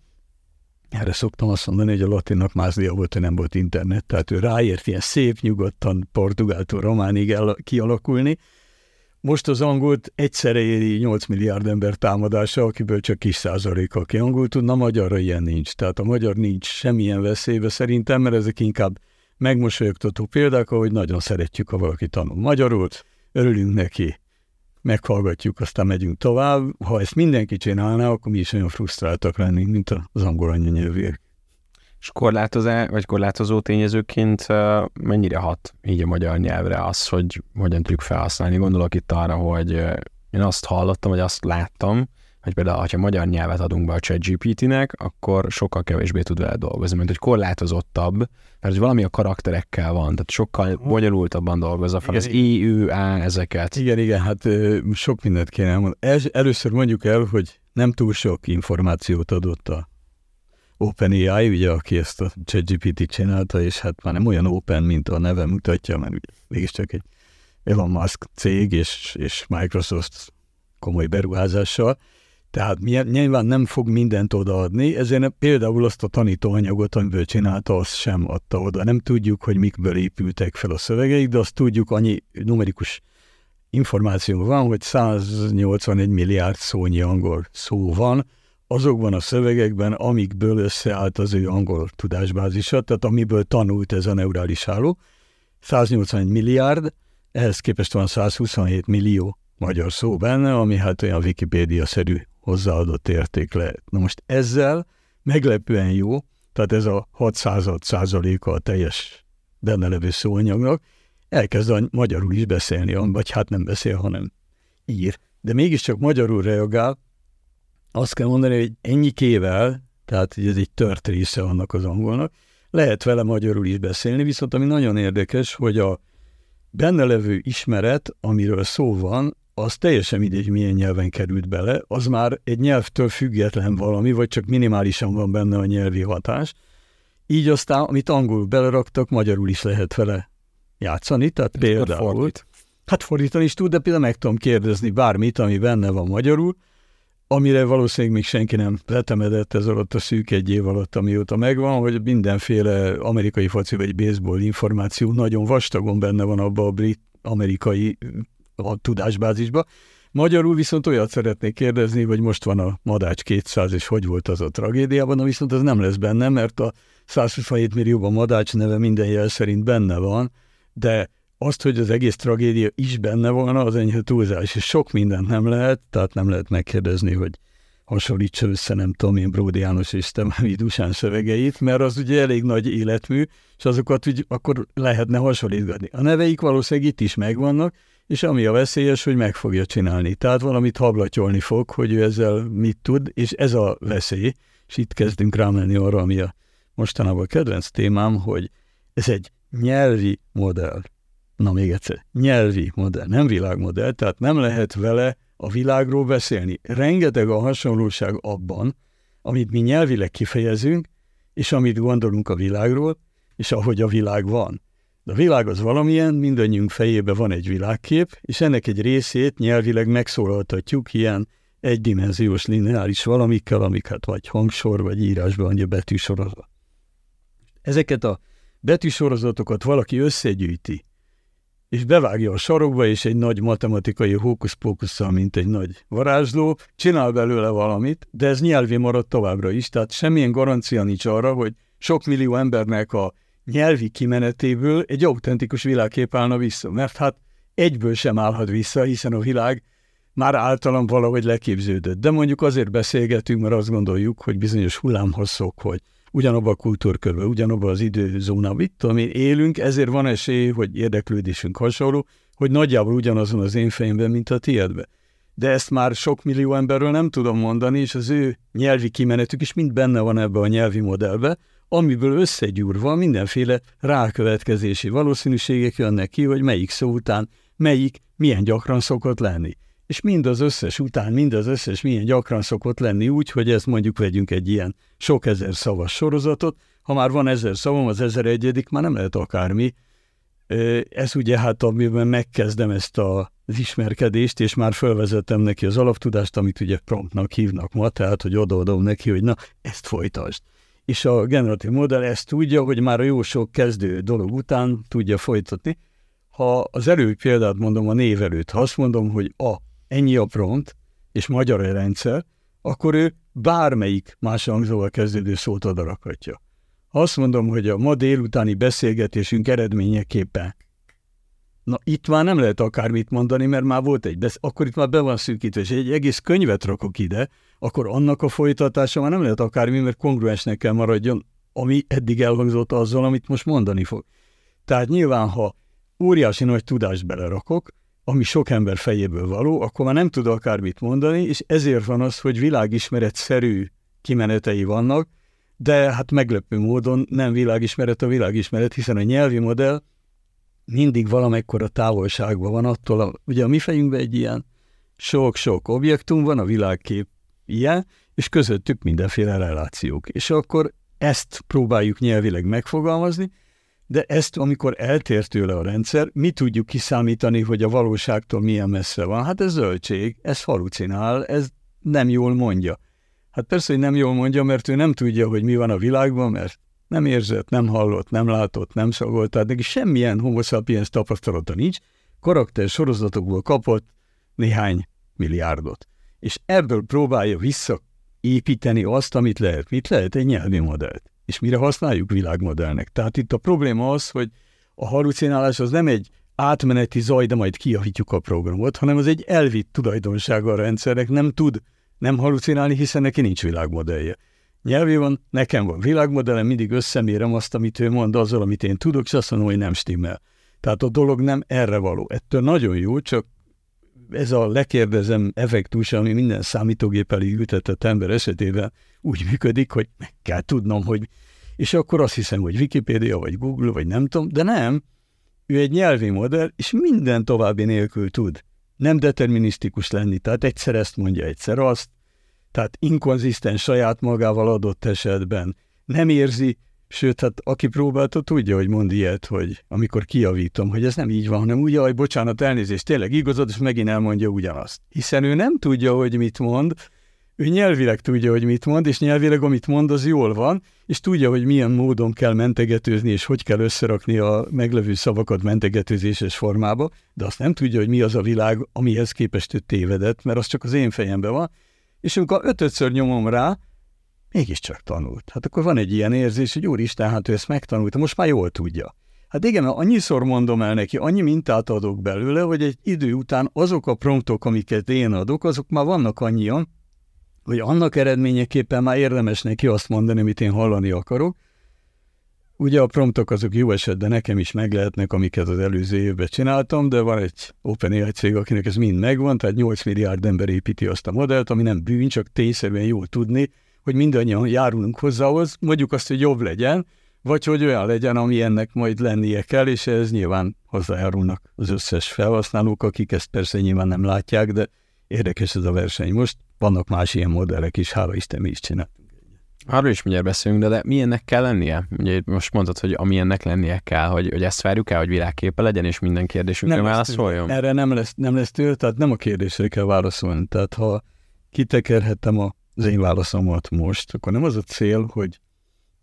Erre szoktam azt mondani, hogy a latinnak mázlia volt, hogy nem volt internet, tehát ő ráért ilyen szép, nyugodtan portugáltól románig kialakulni. Most az angolt egyszerre éri 8 milliárd ember támadása, akiből csak kis százalék, aki angol tudna, magyarra ilyen nincs. Tehát a magyar nincs semmilyen veszélybe szerintem, mert ezek inkább megmosolyogtató példák, ahogy nagyon szeretjük, ha valaki tanul magyarul, örülünk neki. Meghallgatjuk, aztán megyünk tovább. Ha ezt mindenki csinálná, akkor mi is olyan frusztráltak lennénk, mint az angol anyanyelvűek. És korlátozó tényezőként mennyire hat így a magyar nyelvre az, hogy hogyan tudjuk felhasználni? Gondolok itt arra, hogy én azt hallottam, vagy azt láttam, hogy például, hogyha magyar nyelvet adunk be a ChatGPT-nek, akkor sokkal kevésbé tud vele dolgozni, mint hogy korlátozottabb, mert hogy valami a karakterekkel van, tehát sokkal bonyolultabban dolgozza fel az I, Ü, A, ezeket. Igen, hát sok mindent kéne elmondani. Először mondjuk el, hogy nem túl sok információt adott a OpenAI, ugye, aki ezt a ChatGPT-t csinálta, és hát már nem olyan open, mint a neve mutatja, mert mégiscsak egy Elon Musk cég, és Microsoft komoly beruházással, tehát nyilván nem fog mindent odaadni, ezért például azt a tanítóanyagot, amiből csinálta, azt sem adta oda. Nem tudjuk, hogy mikből épültek fel a szövegeik, de azt tudjuk, annyi numerikus információ van, hogy 181 milliárd szónyi angol szó van azokban a szövegekben, amikből összeállt az ő angol tudásbázisa, tehát amiből tanult ez a neurális háló. 181 milliárd, ehhez képest van 127 millió magyar szó benne, ami hát olyan Wikipédia-szerű hozzáadott érték lehet. Na most ezzel meglepően jó, tehát ez a 600%-a a teljes benne levő szóanyagnak, elkezd a magyarul is beszélni, vagy hát nem beszél, hanem ír. De mégiscsak magyarul reagál, azt kell mondani, hogy ennyikével, tehát ez egy tört része annak az angolnak, lehet vele magyarul is beszélni, viszont ami nagyon érdekes, hogy a benne levő ismeret, amiről szó van, az teljesen mindegy, milyen nyelven került bele, az már egy nyelvtől független valami, vagy csak minimálisan van benne a nyelvi hatás. Így aztán, amit angolul beleraktak, magyarul is lehet vele játszani, tehát például... Hát fordítani is tud, de például meg tudom kérdezni bármit, ami benne van magyarul, amire valószínűleg még senki nem letemedett ez alatt a szűk egy év alatt, amióta megvan, hogy mindenféle amerikai foci vagy baseball információ nagyon vastagon benne van abba a brit-amerikai tudásbázisba. Magyarul viszont olyat szeretnék kérdezni, hogy most van a Madács 200, és hogy volt az a tragédiában, de viszont az nem lesz benne, mert a 127 millióban Madács neve minden jel szerint benne van, de azt, hogy az egész tragédia is benne volna, az enyhe túlzás, és sok mindent nem lehet, tehát nem lehet megkérdezni, hogy hasonlítsa össze, nem tudom én, Bródi János és Temávi Dusán szövegeit, mert az ugye elég nagy életmű, és azokat úgy akkor lehetne hasonlítgatni. A neveik valószínűleg itt is megvannak, és ami a veszélyes, hogy meg fogja csinálni. Tehát valamit hablatyolni fog, hogy ő ezzel mit tud, és ez a veszély, és itt kezdünk rámenni arra, ami a mostanában a kedvenc témám, hogy ez egy nyelvi modell. Na még egyszer, nyelvi modell, nem világmodell, tehát nem lehet vele a világról beszélni. Rengeteg a hasonlóság abban, amit mi nyelvileg kifejezünk, és amit gondolunk a világról, és ahogy a világ van. De a világ az valamilyen, mindannyiunk fejében van egy világkép, és ennek egy részét nyelvileg megszólaltatjuk ilyen egydimenziós, lineáris valamikkel, amik hát vagy hangsor, vagy írásban vagy betűsorozva. Ezeket a betűsorozatokat valaki összegyűjti, és bevágja a sarokba, és egy nagy matematikai hókusz-pókusszal, mint egy nagy varázsló, csinál belőle valamit, de ez nyelvi marad továbbra is, tehát semmilyen garancia nincs arra, hogy sok millió embernek a nyelvi kimenetéből egy autentikus világkép állna vissza, mert hát egyből sem állhat vissza, hiszen a világ már általam valahogy leképződött. De mondjuk azért beszélgetünk, mert azt gondoljuk, hogy bizonyos hullámhosszok, hogy ugyanabban a kultúrkörben, ugyanabban az időzónában, itt, amin élünk, ezért van esély, hogy érdeklődésünk hasonló, hogy nagyjából ugyanazon az én fejemben, mint a tiédben. De ezt már sok millió emberről nem tudom mondani, és az ő nyelvi kimenetük is mind benne van ebbe a nyelvi modellbe, amiből összegyúrva mindenféle rákövetkezési valószínűségek jönnek ki, hogy melyik szó után melyik milyen gyakran szokott lenni. És mind az összes után, mind az összes milyen gyakran szokott lenni úgy, hogy ezt mondjuk vegyünk egy ilyen sok ezer szavas sorozatot, ha már van 1000 szavam, az 1001. már nem lehet akármi. Ez ugye hát, amiben megkezdem ezt az ismerkedést, és már felvezetem neki az alaptudást, amit ugye promptnak hívnak ma, tehát, hogy odaadom neki, hogy na, ezt folytasd. És a generatív modell ezt tudja, hogy már a jó sok kezdő dolog után tudja folytatni. Ha az előbb példát mondom, a név előtt, ha azt mondom, hogy ennyi a prompt, és magyar a rendszer, akkor ő bármelyik más hangzóval kezdődő szót odarakhatja. Azt mondom, hogy a ma délutáni beszélgetésünk eredményeképpen. Na, itt már nem lehet akármit mondani, mert már volt egy akkor itt már be van szűkítve, és egy egész könyvet rakok ide, akkor annak a folytatása már nem lehet akármi, mert kongruensnek kell maradjon, ami eddig elhangzott azzal, amit most mondani fog. Tehát nyilván, ha óriási nagy tudást belerakok, ami sok ember fejéből való, akkor már nem tud akármit mondani, és ezért van az, hogy világismeretszerű kimenetei vannak, de hát meglepő módon nem világismeret a világismeret, hiszen a nyelvi modell mindig valamekkora távolságban van attól, ugye a mi fejünkben egy ilyen sok-sok objektum van, a világkép ilyen, és közöttük mindenféle relációk. És akkor ezt próbáljuk nyelvileg megfogalmazni, de ezt, amikor eltér tőle a rendszer, mi tudjuk kiszámítani, hogy a valóságtól milyen messze van. Hát ez zöldség, ez halucinál, ez nem jól mondja. Hát persze, hogy nem jól mondja, mert ő nem tudja, hogy mi van a világban, mert nem érzett, nem hallott, nem látott, nem szagolt, tehát neki semmilyen homo sapiens tapasztalata nincs, karakter sorozatokból kapott néhány milliárdot. És ebből próbálja visszaépíteni azt, amit lehet. Mit lehet? Egy nyelvi modellt. És mire használjuk világmodellnek? Tehát itt a probléma az, hogy a halucinálás az nem egy átmeneti zaj, de majd kijavítjuk a programot, hanem az egy elvitt tulajdonsága a rendszernek, nem tud nem halucinálni, hiszen neki nincs világmodellje. Nyelvi van, nekem van világmodellem, mindig összemérem azt, amit ő mond, azzal, amit én tudok, és azt mondom, hogy nem stimmel. Tehát a dolog nem erre való. Ettől nagyon jó, csak ez a lekérdezem effektus, ami minden számítógép elé ültetett ember esetében úgy működik, hogy meg kell tudnom, hogy... És akkor azt hiszem, hogy Wikipedia, vagy Google, vagy nem tudom, de nem. Ő egy nyelvi modell, és minden további nélkül tud. Nem determinisztikus lenni, tehát egyszer ezt mondja, egyszer azt. Tehát inkonzisztens saját magával adott esetben. Nem érzi, sőt, hát aki próbálta, tudja, hogy mond ilyet, hogy amikor kijavítom, hogy ez nem így van, hanem úgy, jaj, bocsánat, elnézést, tényleg igazad, és megint elmondja ugyanazt. Hiszen ő nem tudja, hogy mit mond, ő nyelvileg tudja, hogy mit mond, és nyelvileg, amit mond, az jól van, és tudja, hogy milyen módon kell mentegetőzni, és hogy kell összerakni a meglevő szavakat mentegetőzéses formába, de azt nem tudja, hogy mi az a világ, amihez képest ő tévedett, mert az csak az én fejemben van, és amikor ötödször nyomom rá, mégiscsak tanult. Hát akkor van egy ilyen érzés, hogy úristen, hát ő ezt megtanulta, most már jól tudja. Hát igen, mert annyiszor mondom el neki, annyi mintát adok belőle, hogy egy idő után azok a promptok, amiket én adok, azok már vannak annyian, hogy annak eredményeképpen már érdemes neki azt mondani, amit én hallani akarok. Ugye a promptok azok jó esetben nekem is meglehetnek, amiket az előző évben csináltam, de van egy OpenAI cég, akinek ez mind megvan, tehát 8 milliárd ember építi azt a modellt, ami nem bűn, csak tényszerűen jól tudni, hogy mindannyian járulunk hozzához, mondjuk azt, hogy jobb legyen, vagy hogy olyan legyen, ami ennek majd lennie kell, és ez nyilván hozzájárulnak az összes felhasználók, akik ezt persze nyilván nem látják, de érdekes ez a verseny most. Vannak más ilyen modellek is, hála Isten, mi is csináltunk. Arról is mindjárt beszélünk, de milyennek kell lennie? Ugye most mondtad, hogy amilyennek lennie kell, hogy ezt várjuk el, hogy világképe legyen, és minden kérdésünkre válaszoljon? Erre nem lesz tőle, tehát nem a kérdésre kell válaszolni. Tehát ha kitekerhettem az én válaszomat most, akkor nem az a cél, hogy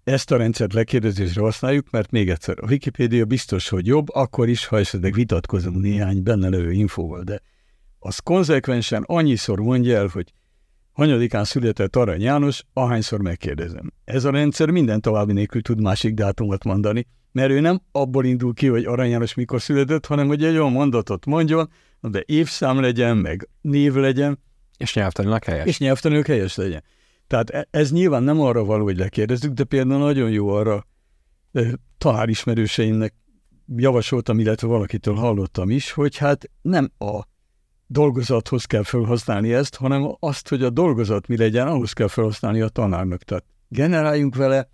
ezt a rendszert lekérdezésre használjuk, mert még egyszer, a Wikipedia biztos, hogy jobb, akkor is, ha esetleg vitatkozom néhány benne levő infóval, de az konzekvensen annyiszor mondja el, hogy hanyadikán született Arany János, ahányszor megkérdezem. Ez a rendszer minden további nélkül tud másik dátumot mondani, mert ő nem abból indul ki, hogy Arany János mikor született, hanem hogy egy olyan mondatot mondjon, de évszám legyen, meg név legyen, és nyelvtanilag helyes. És nyelvtanilag helyes legyen. Tehát ez nyilván nem arra való, hogy lekérdezzük, de például nagyon jó arra tanárismerőseimnek javasoltam, illetve valakitől hallottam is, hogy hát nem a dolgozathoz kell felhasználni ezt, hanem azt, hogy a dolgozat mi legyen, ahhoz kell felhasználni a tanárnak. Tehát generáljunk vele.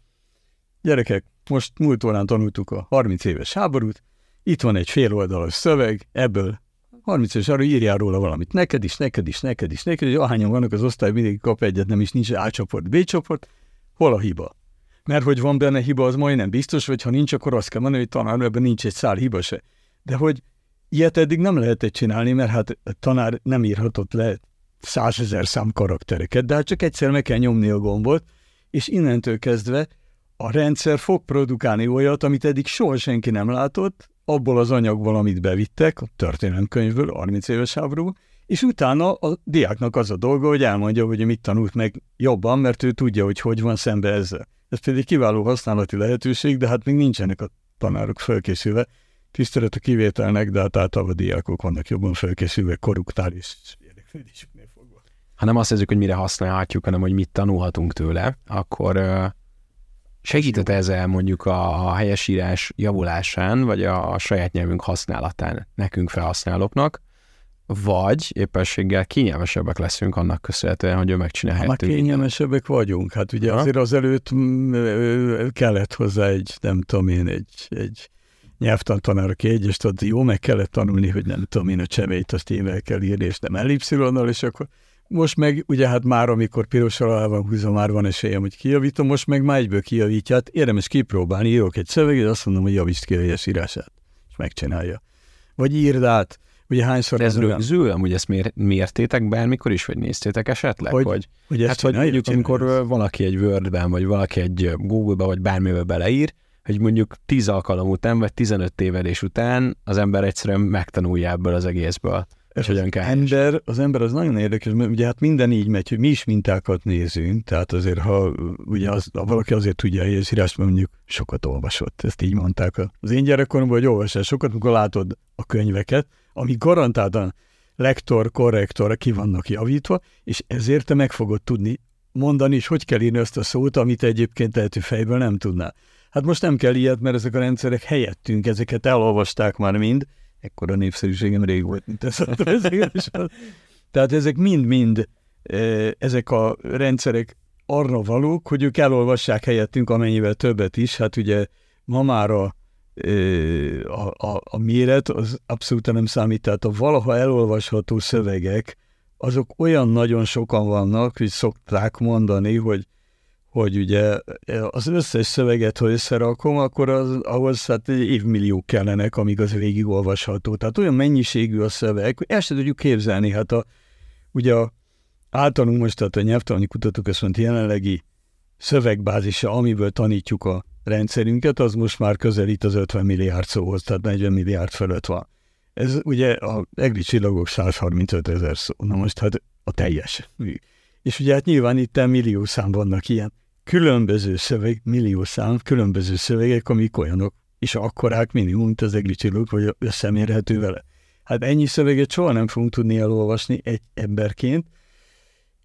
Gyerekek, most múlt órán tanultuk a 30 éves háborút, itt van egy féloldalas szöveg, ebből 30-es arra írjál róla valamit. Neked is, és ahányan vannak az osztály, mindig kap egyet, nem is nincs A csoport, B csoport, hol a hiba? Mert hogy van benne hiba, az majdnem biztos, vagy ha nincs, akkor azt kell mondani, hogy tanár, ebben nincs egy szál hiba se. De hogy ilyet eddig nem lehetett csinálni, mert hát a tanár nem írhatott le 100 000 szám karaktereket, de hát csak egyszer meg kell nyomni a gombot, és innentől kezdve a rendszer fog produkálni olyat, amit eddig soha senki nem látott, abból az anyagból, amit bevittek, a történelemkönyvből, 30 éves háborúból, és utána a diáknak az a dolga, hogy elmondja, hogy mit tanult meg jobban, mert ő tudja, hogy van szembe ezzel. Ez pedig kiváló használati lehetőség, de hát még nincsenek a tanárok fölkészülve. Tisztelet a kivételnek, de hát általában a diákok vannak jobban fölkészülve koruknál és érdeklődésüknél fogva. Ha nem azt érzük, hogy mire használhatjuk, hanem hogy mit tanulhatunk tőle, akkor... Segített ezzel mondjuk a helyesírás javulásán, vagy a saját nyelvünk használatán nekünk felhasználóknak, vagy éppenséggel kényelmesebbek leszünk annak köszönhetően, hogy ő megcsinálhatjuk. Már kényelmesebbek vagyunk. Hát ugye azért azelőtt kellett hozzá egy nyelvtantanár, aki egyest ad, jó, meg kellett tanulni, hogy a Cebit azt ével kell írni, és nem elipszilonnal, és akkor Most meg ugye hát már, amikor piros alá van húzva, már van esélyem, hogy kijavítom, most meg már egyből kijavítja, hát érdemes kipróbálni, írok egy szöveget, azt mondom, hogy javítsd ki a helyes írását, és megcsinálja. Vagy írd át, ugye hányszor... Ez rögzül, amúgy ezt mértétek bármikor is, vagy néztétek esetleg? Hogy hát, hogy mondjuk, amikor valaki egy Wordben, vagy valaki egy Google-ben, vagy bármiben beleír, hogy mondjuk 10 alkalom után, vagy 15 tévedés után az ember egyszerűen megtanulja ebből az egészből. Az ember az nagyon érdekes, mert ugye hát minden így megy, hogy mi is mintákat nézünk, tehát azért, ha ugye ha valaki azért tudja a helyes írást, mert mondjuk sokat olvasott, ezt így mondták az én gyerekkoromban, hogy olvasál sokat, amikor látod a könyveket, ami garantáltan lektor, korrektorra ki vannak javítva, és ezért te meg fogod tudni mondani, és hogy kell írni azt a szót, amit egyébként lehető fejből nem tudnál. Hát most nem kell ilyet, mert ezek a rendszerek helyettünk, ezeket elolvasták már mind, ekkora népszerűségem rég volt, mint ez a törzségesen. Tehát ezek mind-mind, ezek a rendszerek arra valók, hogy ők elolvassák helyettünk amennyivel többet is. Hát ugye ma már a méret az abszolút nem számít. Tehát a valaha elolvasható szövegek, azok olyan nagyon sokan vannak, hogy szokták mondani, hogy ugye az összes szöveget, ha összerakom, akkor ahhoz hát évmilliók kellenek, amíg az végigolvasható. Tehát olyan mennyiségű a szöveg, hogy el sem tudjuk képzelni. Hát általunk most tehát a Nyelvtudományi Kutatóközpont jelenlegi szövegbázisa, amiből tanítjuk a rendszerünket, az most már közelít az 50 milliárd szóhoz, tehát 40 milliárd fölött van. Ez ugye az Egri csillagok 135 000 szó. Na most hát a teljes. És ugye hát nyilván itt milliószám vannak ilyen különböző szöveg, milliószám, különböző szövegek, amik olyanok, és akkorák minimum, mint az Egri csillagok, vagy összemérhető vele. Hát ennyi szöveget soha nem fogunk tudni elolvasni egy emberként,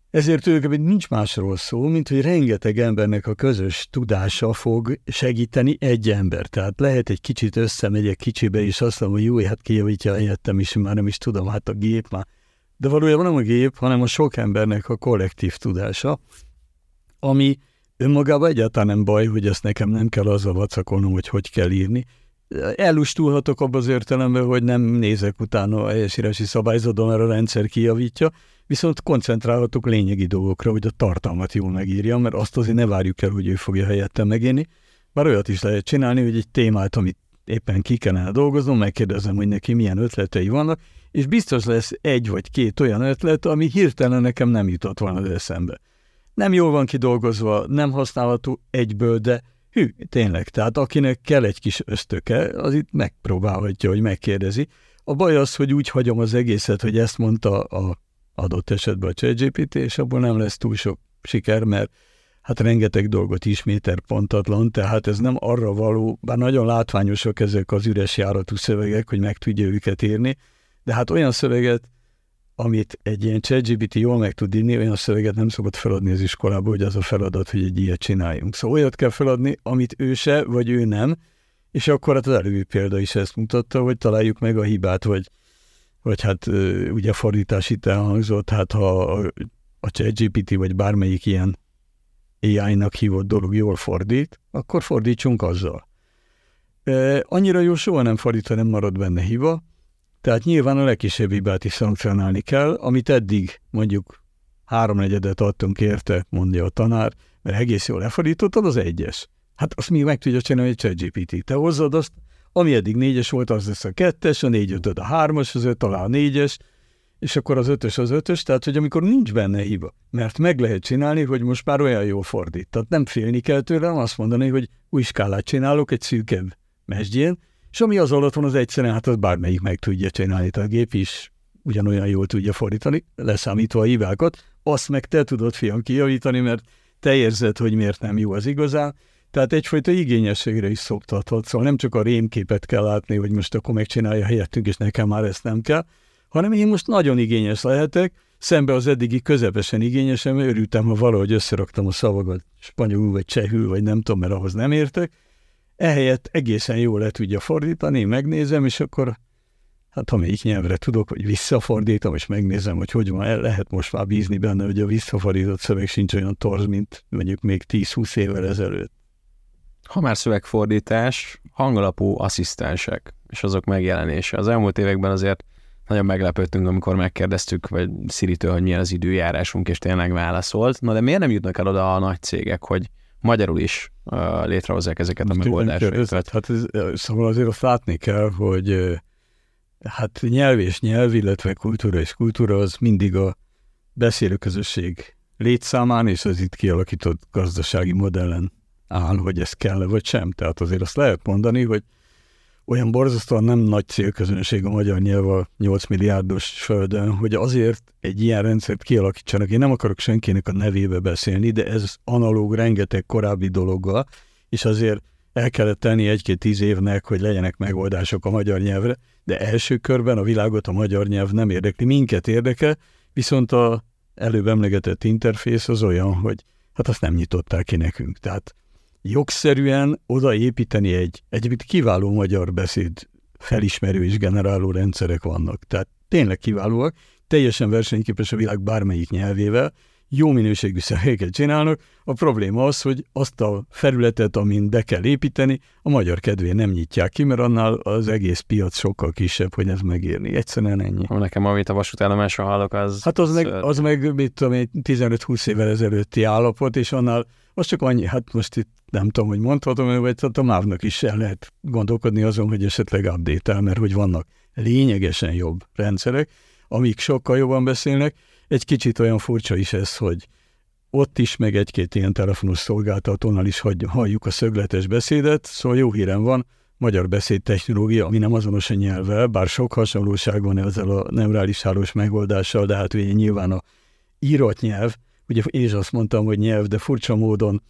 ezért tulajdonképpen nincs másról szó, mint hogy rengeteg embernek a közös tudása fog segíteni egy ember. Tehát lehet egy kicsit összemegyek kicsibe, és azt mondom, hogy jó, hát kijavítja helyettem is, már nem is tudom, hát a gép már. De valójában nem a gép, hanem a sok embernek a kollektív tudása, ami önmagában egyáltalán nem baj, hogy ezt nekem nem kell azzal vacakolnom, hogy kell írni. Ellustulhatok abban az értelemben, hogy nem nézek utána a helyesírási szabályzaton, mert a rendszer kijavítja, viszont koncentrálhatok lényegi dolgokra, hogy a tartalmat jól megírjam, mert azt azért ne várjuk el, hogy ő fogja helyettem megírni. Bár olyat is lehet csinálni, hogy egy témát, amit éppen ki kellene dolgoznom, megkérdezem, hogy neki milyen ötletei vannak, és biztos lesz egy vagy két olyan ötlet, ami hirtelen nekem nem jutott volna az eszembe. Nem jól van kidolgozva, nem használható egyből, de hű, tényleg, tehát akinek kell egy kis ösztöke, az itt megpróbálhatja, hogy megkérdezi. A baj az, hogy úgy hagyom az egészet, hogy ezt mondta a adott esetben a ChatGPT, és abból nem lesz túl sok siker, mert hát rengeteg dolgot ismétel pontatlan, tehát ez nem arra való, bár nagyon látványosak ezek az üres járatú szövegek, hogy meg tudja őket írni, de hát olyan szöveget, amit egy ilyen ChatGPT jól meg tud írni, olyan szöveget nem szokott feladni az iskolába, hogy az a feladat, hogy egy ilyet csináljunk. Szóval olyat kell feladni, amit ő se, vagy ő nem, és akkor hát az előbbi példa is ezt mutatta, hogy találjuk meg a hibát, vagy hát ugye fordítás itt elhangzott, hát ha a ChatGPT vagy bármelyik ilyen AI-nak hívott dolog jól fordít, akkor fordítsunk azzal. Annyira jó soha nem fordítva, nem marad benne hiba, tehát nyilván a legkisebb hibát is szankcionálni kell, amit eddig mondjuk 3/4 adtunk érte, mondja a tanár, mert egész jól lefordítottad, az 1-es. Hát azt még meg tudja csinálni egy ChatGPT. Te hozzad azt, ami eddig 4-es volt, az lesz a 2-es, a 4-5-öd a 3-as, az 5 talán a 4-es, és akkor az 5-ös az 5-ös, tehát hogy amikor nincs benne hiba, mert meg lehet csinálni, hogy most már olyan jól fordít. Tehát nem félni kell tőle, azt mondani, hogy új skálát csinálok egy szűkebb mesdjén, és ami az alatt van, az egyszerűen, hát az bármelyik meg tudja csinálni, a gép is ugyanolyan jól tudja fordítani, leszámítva a hibákat, azt meg te tudod, fiam, kijavítani, mert te érzed, hogy miért nem jó az igazán, tehát egyfajta igényességre is szoktathatsz, szóval nem csak a rémképet kell látni, hogy most akkor megcsinálja helyettünk, és nekem már ezt nem kell, hanem én most nagyon igényes lehetek, szembe az eddigi közepesen igényesen, mert örültem, ha valahogy összeraktam a szavakat spanyolul, vagy csehül, vagy nem tudom, mert ahhoz nem értek, ehelyett egészen jól le tudja fordítani, én megnézem, és akkor, hát ha melyik nyelvre tudok, hogy visszafordítom, és megnézem, hogy van, el lehet most már bízni benne, hogy a visszafordított szöveg sincs olyan torz, mint mondjuk még 10-20 évvel ezelőtt. Ha már szövegfordítás, hangalapú asszisztensek és azok megjelenése. Az elmúlt években azért Nagyon meglepődtünk, amikor megkérdeztük, vagy Siri-től, hogy milyen az időjárásunk, és tényleg válaszolt. Na de miért nem jutnak el oda a nagy cégek, hogy magyarul is létrehozzák ezeket a megoldásokat? Hát szóval azért azt látni kell, hogy hát nyelv és nyelv, illetve kultúra és kultúra az mindig a beszélőközösség létszámán és az itt kialakított gazdasági modellen áll, hogy ez kell vagy sem. Tehát azért azt lehet mondani, hogy olyan borzasztóan nem nagy célközönség a magyar nyelv a 8 milliárdos földön, hogy azért egy ilyen rendszert kialakítsanak. Én nem akarok senkinek a nevébe beszélni, de ez analóg rengeteg korábbi dologgal, és azért el kellett tenni 1-2-10 évnek, hogy legyenek megoldások a magyar nyelvre, de első körben a világot a magyar nyelv nem érdekli. Minket érdekel, viszont az előbb emlegetett interfész az olyan, hogy hát azt nem nyitották ki nekünk. Tehát jogszerűen odaépíteni egyébként kiváló magyar beszéd felismerő és generáló rendszerek vannak. Tehát tényleg kiválóak, teljesen versenyképes a világ bármelyik nyelvével, jó minőségű szereket csinálnak. A probléma az, hogy azt a felületet, amin be kell építeni, a magyar kedvé nem nyitják ki, mert annál az egész piac sokkal kisebb, hogy ez megérni. Egyszerűen ennyi. Nekem, amit a vasútállomásra hallok, az... Hát az meg mit tudom én, 15-20 évvel ezelőtti állapot, és annál az csak annyi, hát most itt nem tudom, hogy mondhatom, vagy a MÁV-nak is el lehet gondolkodni azon, hogy esetleg update-el, mert hogy vannak lényegesen jobb rendszerek, amik sokkal jobban beszélnek. Egy kicsit olyan furcsa is ez, hogy ott is, meg egy-két ilyen telefonos szolgáltatónál is halljuk a szögletes beszédet, szóval jó hírem van, magyar beszédtechnológia, ami nem azonos a nyelvvel, bár sok hasonlóság van ezzel a neurális hálós megoldással, de hát ugye nyilván a írott nyelv, ugye én is azt mondtam, hogy nyelv, de furcsa módon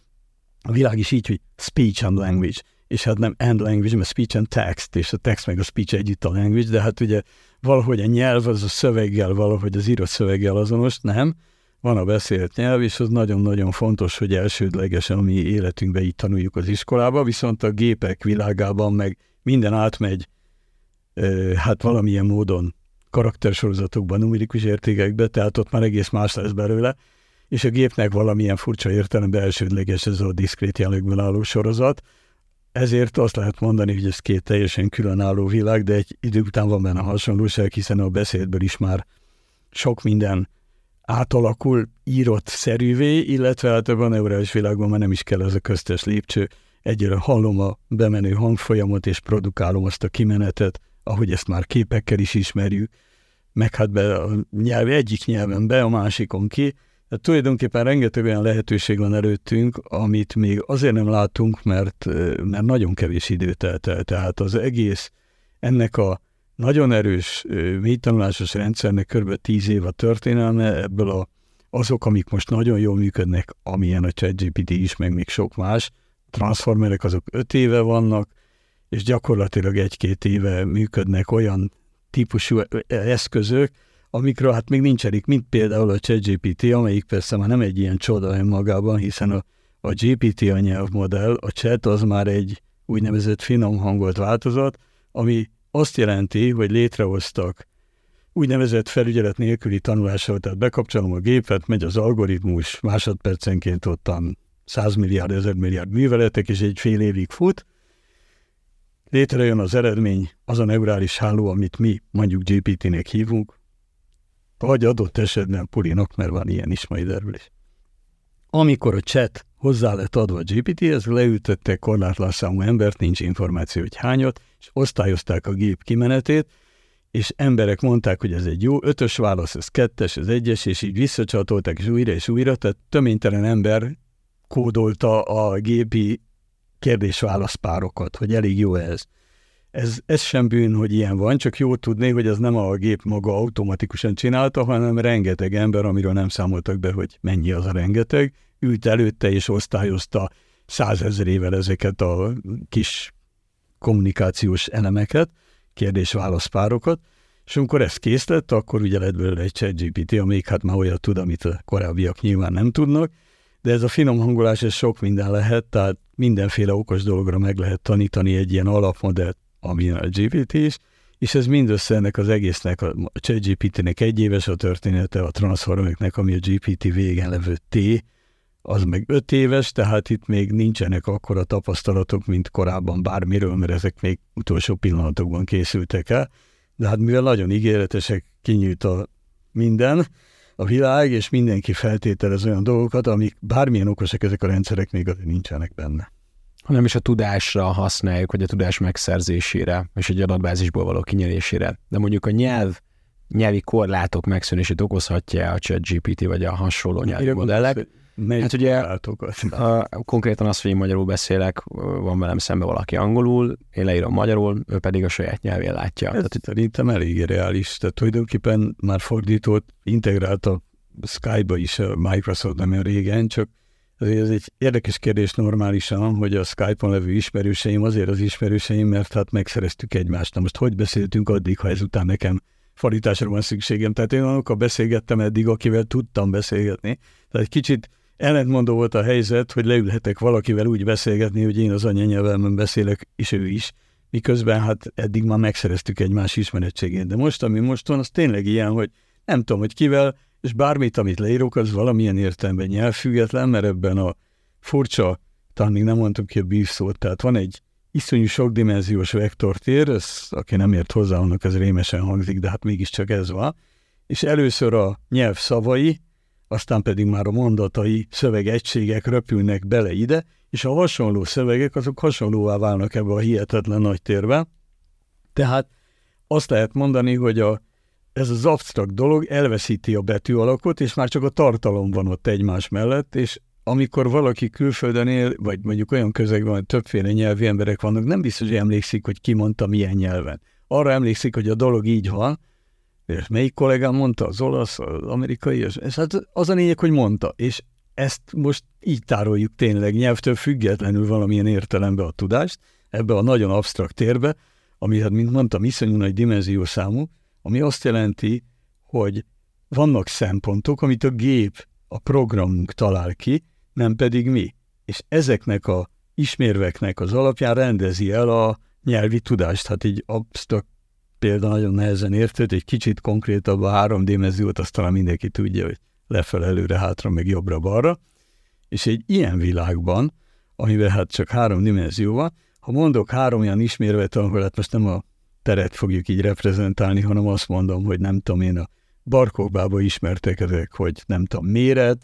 a világ is így, hogy speech and language, és hát nem and language, mert speech and text, és a text meg a speech együtt a language, de hát ugye valahogy a nyelv az a szöveggel, valahogy az írott szöveggel azonos, nem? Van a beszélt nyelv, és az nagyon-nagyon fontos, hogy elsődlegesen a mi életünkben így tanuljuk az iskolába, viszont a gépek világában meg minden átmegy, hát valamilyen módon karaktersorozatokban, numerikus értékekbe, tehát ott már egész más lesz belőle, és a gépnek valamilyen furcsa értelemben elsődleges ez a diszkrét jelökből álló sorozat, ezért azt lehet mondani, hogy ez két teljesen különálló világ, de egy idő után van benne hasonlóság, hiszen a beszédből is már sok minden átalakul írott szerűvé, illetve általában a neurális világban már nem is kell ez a köztes lépcső. Egyre hallom a bemenő hangfolyamot, és produkálom azt a kimenetet, ahogy ezt már képekkel is ismerjük, meg hát be a nyelv egyik nyelven be, a másikon ki. Hát tulajdonképpen rengeteg olyan lehetőség van előttünk, amit még azért nem látunk, mert nagyon kevés időt telt el. Tehát az egész ennek a nagyon erős mélytanulásos rendszernek kb. 10 év a történelme, ebből azok, amik most nagyon jól működnek, amilyen a ChatGPT is, meg még sok más, transformerek azok 5 éve vannak, és gyakorlatilag 1-2 éve működnek olyan típusú eszközök, amikről hát még nincsenik, mint például a ChatGPT, amelyik persze már nem egy ilyen csoda önmagában, hiszen a GPT a nyelvmodell, a Chat az már egy úgynevezett finom hangolt változat, ami azt jelenti, hogy létrehoztak úgynevezett felügyelet nélküli tanulással, tehát bekapcsolom a gépet, megy az algoritmus, másodpercenként ottan 100 milliárd, 1000 milliárd műveletek, és egy fél évig fut, létrejön az eredmény, az a neurális háló, amit mi mondjuk GPT-nek hívunk, vagy adott esetben Pulinak, mert van ilyen is majd erről is. Amikor a Chat hozzá lett adva a GPT-hez, leültettek korlátlanszámú embert, nincs információ, hogy hányat, és osztályozták a gép kimenetét, és emberek mondták, hogy ez egy jó 5-ös válasz, ez 2-es, ez 1-es, és így visszacsatolták, és újra, tehát töménytelen ember kódolta a gépi kérdés-válaszpárokat, hogy elég jó ez. Ez sem bűn, hogy ilyen van, csak jó tudni, hogy ez nem a gép maga automatikusan csinálta, hanem rengeteg ember, amiről nem számoltak be, hogy mennyi az a rengeteg, ült előtte és osztályozta 100 000-ével ezeket a kis kommunikációs elemeket, kérdés-válaszpárokat, és amikor ez kész lett, akkor ugye lett belőle egy ChatGPT, amelyik hát már olyat tud, amit a korábbiak nyilván nem tudnak, de ez a finom hangolás, ez sok minden lehet, tehát mindenféle okos dologra meg lehet tanítani egy ilyen alapmodellt, amilyen a GPT is, és ez mindössze ennek az egésznek, a ChatGPT-nek 1 éves a története, a Transformernek, ami a GPT végen levő T, az meg 5 éves, tehát itt még nincsenek akkora tapasztalatok, mint korábban bármiről, mert ezek még utolsó pillanatokban készültek el, De hát mivel nagyon ígéretesek, kinyújt a minden, a világ, és mindenki feltételez olyan dolgokat, amik bármilyen okosak ezek a rendszerek, még azért nincsenek benne. Hanem is a tudásra használjuk, vagy a tudás megszerzésére, és egy adatbázisból való kinyerésére. De mondjuk a nyelvi korlátok megszűnését okozhatja a ChatGPT, vagy a hasonló nyelvi modellek. Hát ugye konkrétan az, hogy én magyarul beszélek, van velem szembe valaki angolul, én leírom magyarul, ő pedig a saját nyelvén látja. Ez szerintem elég reális. Tehát tulajdonképpen már fordítót integrált a Skype-ba is a Microsoft, nem régen, csak ez egy érdekes kérdés normálisan, hogy a Skype-on levő ismerőseim azért az ismerőseim, mert hát megszereztük egymást. Na most hogy beszéltünk addig, ha ezután nekem fordításra van szükségem? Tehát én olyanokkal beszélgettem eddig, akivel tudtam beszélgetni. Tehát egy kicsit ellentmondó volt a helyzet, hogy leülhetek valakivel úgy beszélgetni, hogy én az anyanyelvemen beszélek, és ő is. Miközben hát eddig már megszereztük egymás ismerettségét. De most, ami most van, az tényleg ilyen, hogy nem tudom, hogy kivel, és bármit, amit leírok, az valamilyen értelemben nyelvfüggetlen, mert ebben a furcsa, talán még nem mondtuk ki a beef szót, tehát van egy iszonyú sokdimenziós vektortér, ez, aki nem ért hozzá, annak ez rémesen hangzik, de hát mégiscsak ez van, és először a nyelv szavai, aztán pedig már a mondatai szövegegységek röpülnek bele ide, és a hasonló szövegek azok hasonlóvá válnak ebbe a hihetetlen nagy térbe. Tehát azt lehet mondani, hogy ez az absztrakt dolog elveszíti a betű alakot, és már csak a tartalom van ott egymás mellett, és amikor valaki külföldön él, vagy mondjuk olyan közegben, hogy többféle nyelvű emberek vannak, nem biztos, hogy emlékszik, hogy ki mondta milyen nyelven. Arra emlékszik, hogy a dolog így van, és melyik kollégám mondta, az olasz, az amerikai, és hát az a lényeg, hogy mondta, és ezt most így tároljuk tényleg nyelvtől függetlenül valamilyen értelemben a tudást, ebbe a nagyon absztrakt térbe, ami hát, mint mondtam, iszonyú nagy dimenziószámú, ami azt jelenti, hogy vannak szempontok, amit a gép, a programunk talál ki, nem pedig mi. És ezeknek a ismérveknek az alapján rendezi el a nyelvi tudást. Hát így absztrakt példa nagyon nehezen érthető, egy kicsit konkrétabb a háromdimenziót, azt talán mindenki tudja, hogy lefelé, előre, hátra, meg jobbra-balra. És egy ilyen világban, amiben hát csak három dimenzió van, ha mondok három olyan ismérvet, akkor hát most nem a teret fogjuk így reprezentálni, hanem azt mondom, hogy nem tudom én, a barkokbában ismertek ezek, hogy nem tudom, méret,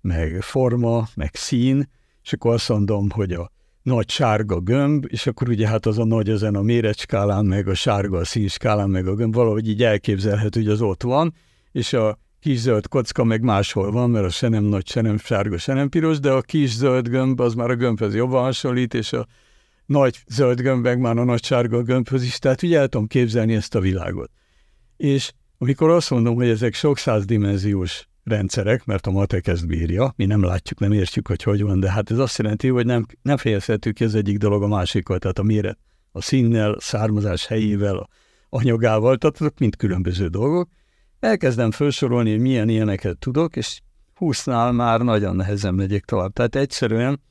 meg forma, meg szín, és akkor azt mondom, hogy a nagy sárga gömb, és akkor ugye hát az a nagy ezen a méretskálán, meg a sárga a színskálán, meg a gömb, valahogy így elképzelhető, hogy az ott van, és a kis zöld kocka meg máshol van, mert az se nem nagy, se nem sárga, se nem piros, de a kis zöld gömb az már a gömbhez jobban hasonlít, és a nagy zöld gömbek már a nagy sárga gömbhöz is, tehát ugye el tudom képzelni ezt a világot. És amikor azt mondom, hogy ezek sok százdimenziós rendszerek, mert a matek ezt bírja, mi nem látjuk, nem értjük, hogy hogy van, de hát ez azt jelenti, hogy nem fejezhetjük ki az egyik dolog a másikkal, tehát a méret, a színnel, a származás helyével, a anyagával, tehát azok mind különböző dolgok. Elkezdem felsorolni, hogy milyen ilyeneket tudok, és 20-nál már nagyon nehezen megyek tovább. Tehát egyszerűen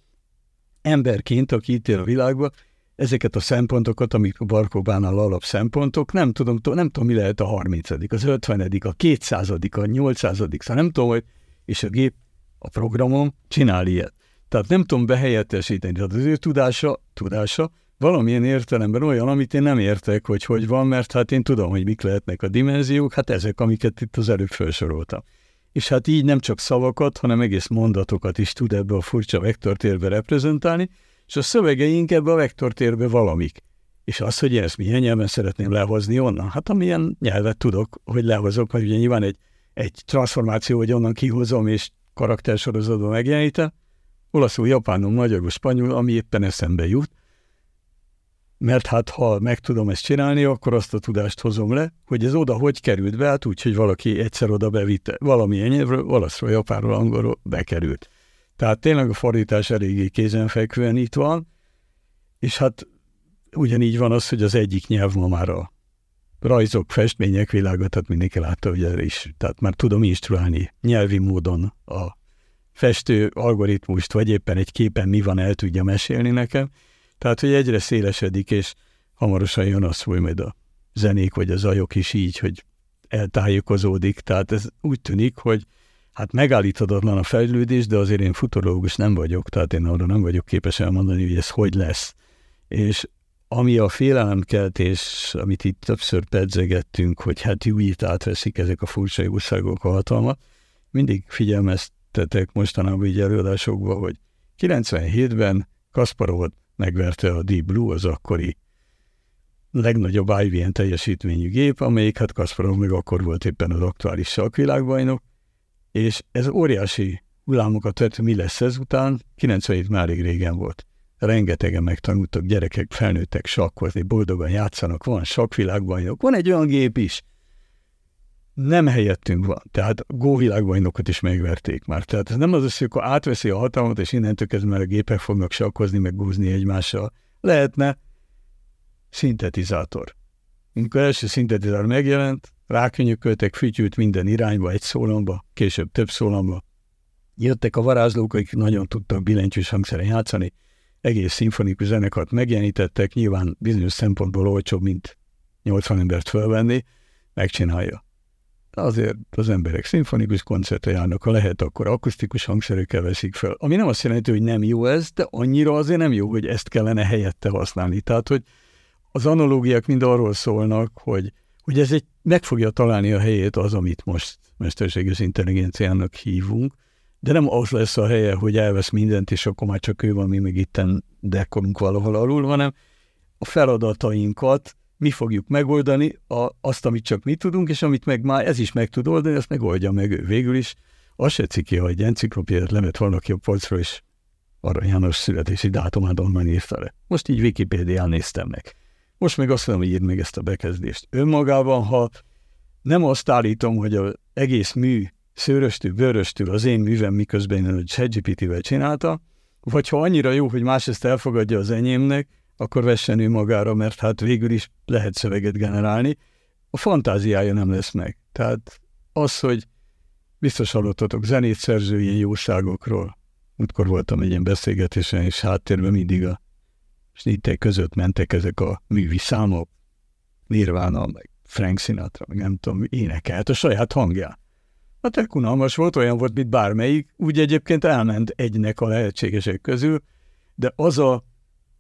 emberként, aki itt él a világban, ezeket a szempontokat, amik a barkóbánál alap szempontok, nem tudom, mi lehet a 30., az 50., a 200., a 800., szóval nem tudom, hogy, és a gép, a programom csinál ilyet. Tehát nem tudom behelyettesíteni, tehát az ő tudása valamilyen értelemben olyan, amit én nem értek, hogy hogy van, mert hát én tudom, hogy mik lehetnek a dimenziók, hát ezek, amiket itt az előbb felsoroltam. És hát így nem csak szavakat, hanem egész mondatokat is tud ebbe a furcsa vektortérbe reprezentálni, és a szövegeink ebbe a vektortérbe valamik. És az, hogy én ezt milyen nyelven szeretném lehozni onnan, hát amilyen nyelvet tudok, hogy lehozok, mert ugye nyilván egy transformáció, hogy onnan kihozom és karaktersorozatban megjelenítem, olaszul, japánul, magyarul, spanyol, ami éppen eszembe jut, mert hát ha meg tudom ezt csinálni, akkor azt a tudást hozom le, hogy ez oda hogy került be, hát úgy, hogy valaki egyszer oda bevitte, valamilyen nyelvről, olaszról, japánról, angolról bekerült. Tehát tényleg a fordítás eléggé kézenfekvően itt van, és hát ugyanígy van az, hogy az egyik nyelv ma már a rajzok, festmények világa, tehát mindenki látta, hogy erre is, tehát már tudom instruálni nyelvi módon a festő algoritmust, vagy éppen egy képen mi van, el tudja mesélni nekem. Tehát, hogy egyre szélesedik, és hamarosan jön az, hogy majd a zenék, vagy a zajok is így, hogy eltájékozódik. Tehát ez úgy tűnik, hogy hát megállíthatatlan a fejlődés, de azért én futurológus nem vagyok, tehát én arra nem vagyok képes elmondani, hogy ez hogy lesz. És Ami a félelemkeltés, amit itt többször pedzegettünk, hogy hát jó itt átveszik ezek a furcsa országok a hatalmat, mindig figyelmeztetek mostanában így előadásokban, hogy 97-ben Kasparovot megverte a Deep Blue, az akkori legnagyobb IBM teljesítményű gép, amelyik hát Kasparov még akkor volt éppen az aktuális szakvilágbajnok, és ez óriási hullámokat vett, mi lesz ezután, 97 már rég régen volt. Rengetegen megtanultak, gyerekek, felnőttek sakkozni, boldogan játszanak, van sakkvilágbajnok, van egy olyan gép is. Nem helyettünk van, tehát góvilágbajnokat is megverték már. Tehát ez nem az össze, hogy átveszi a hatalmat, és innentől kezdve már a gépek fognak sakkozni, meg gúzni egymással. Lehetne szintetizátor. Amikor első szintetizátor megjelent, rákönyököltek, fütyült minden irányba, egy szólamba, később több szólamba. Jöttek a varázslók, akik nagyon tudtak billentyűs hangszeren játszani, egész szimfonikus zenekart megjelenítettek, nyilván bizonyos szempontból olcsóbb, mint 80 embert felvenni, megcsinálja. Azért az emberek szimfonikus koncertre járnak, ha lehet, akkor akusztikus hangszerekkel veszik fel. Ami nem azt jelenti, hogy nem jó ez, de annyira azért nem jó, hogy ezt kellene helyette használni. Tehát, hogy az analógiák mind arról szólnak, hogy ez meg fogja találni a helyét az, amit most mesterséges intelligenciának hívunk, de nem az lesz a helye, hogy elvesz mindent, és akkor már csak ő van, mi meg itten dekkolunk valahol alul, hanem a feladatainkat mi fogjuk megoldani, azt, amit csak mi tudunk, és amit meg már ez is meg tud oldani, azt megoldja meg ő. Végül is az se ciki, ha egy enciklopédiát lemet valaki a polcról, és Arany János születési dátumát onnan írta le. Most így Wikipédián néztem meg. Most meg azt mondom, hogy írd meg ezt a bekezdést. Önmagában, ha nem azt állítom, hogy az egész mű szőröstül, bőröstül az én művem, miközben én a ChatGPT-vel csinálta, vagy ha annyira jó, hogy más ezt elfogadja az enyémnek, akkor vessen ő magára, mert hát végül is lehet szöveget generálni. A fantáziája nem lesz meg. Tehát az, hogy biztos hallottatok zenét szerző ilyen jóságokról. Múltkor voltam egy ilyen beszélgetésen, és háttérben mindig a snittek között mentek ezek a művi számok. Nirvana, meg Frank Sinatra, meg nem tudom, énekelt a saját hangját. Hát tök unalmas volt, olyan volt, mint bármelyik, úgy egyébként elment egynek a lehetségesek közül, de az a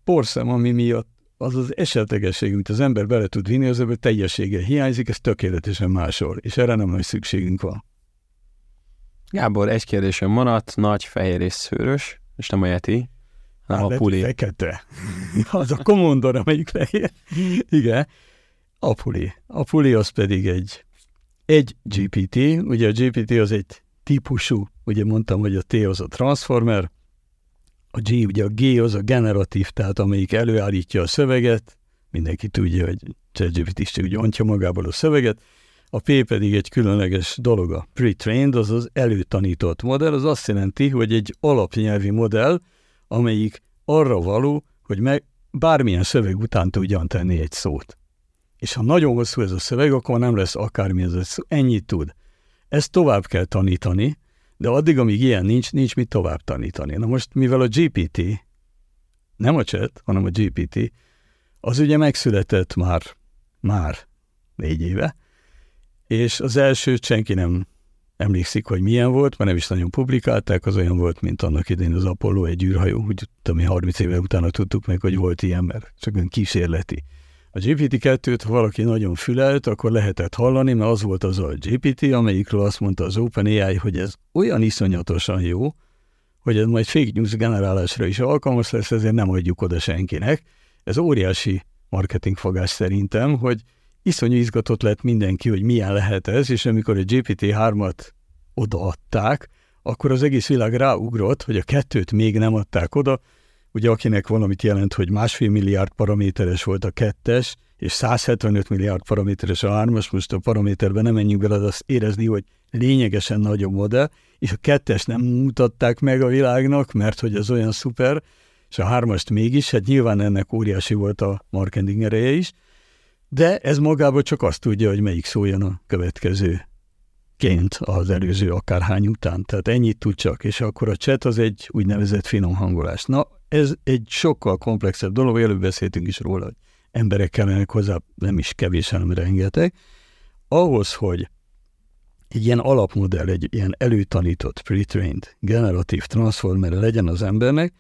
porszem, ami miatt az az esetlegesség, amit az ember bele tud vinni, az ebből teljessége hiányzik, ez tökéletesen máshol, és erre nem nagy szükségünk van. Gábor, egy kérdésem maradt, nagy, fehér és szőrös, és nem a Yeti, hanem a Puli. Fekete. Az a Commodore, amelyik fehér. Igen, a Puli. A Puli az pedig egy GPT, ugye a GPT az egy típusú, ugye mondtam, hogy a T az a Transformer, a G, ugye a G az a generatív, tehát amelyik előállítja a szöveget, mindenki tudja, hogy ChatGPT is ugye ontja magából a szöveget, a P pedig egy különleges dolog, a pre-trained, azaz előtanított modell, az azt jelenti, hogy egy alapnyelvi modell, amelyik arra való, hogy meg bármilyen szöveg után tudjon tenni egy szót. És ha nagyon hosszú ez a szöveg, akkor nem lesz akármi ez a szó. Ennyit tud. Ezt tovább kell tanítani, de addig, amíg ilyen nincs mit tovább tanítani. Na most, mivel a GPT, nem a chat, hanem a GPT, az ugye megszületett már 4 éve, és az elsőt senki nem emlékszik, hogy milyen volt, mert nem is nagyon publikálták, az olyan volt, mint annak idején az Apollo egy űrhajó, úgy tudom, mi 30 éve utána tudtuk meg, hogy volt ilyen, mert csak olyan kísérleti. A GPT-2-t, ha valaki nagyon fülelt, akkor lehetett hallani, mert az volt az a GPT, amelyikről azt mondta az OpenAI, hogy ez olyan iszonyatosan jó, hogy ez majd fake news generálásra is alkalmas lesz, ezért nem adjuk oda senkinek. Ez óriási marketingfogás szerintem, hogy iszonyú izgatott lett mindenki, hogy milyen lehet ez, és amikor a GPT-3-at odaadták, akkor az egész világ ráugrott, hogy a 2-t még nem adták oda. Ugye akinek valamit jelent, hogy 1,5 milliárd paraméteres volt a 2-es, és 175 milliárd paraméteres a 3-as, most a paraméterben nem menjünk bele, de azt érezni, hogy lényegesen nagyobb modell, és a 2-es nem mutatták meg a világnak, mert hogy az olyan szuper, és a 3-ast mégis, hát nyilván ennek óriási volt a marketing ereje is, de ez magában csak azt tudja, hogy melyik szóljon a következőként az előző akárhány után. Tehát ennyit tud csak, és akkor a chat az egy úgynevezett finom hangolás. Na, ez egy sokkal komplexebb dolog, előbb beszéltünk is róla, hogy emberek kellenek hozzá, nem is kevés, hanem rengeteg. Ahhoz, hogy egy ilyen alapmodell, egy ilyen előtanított, pre-trained, generatív transformer legyen az embernek,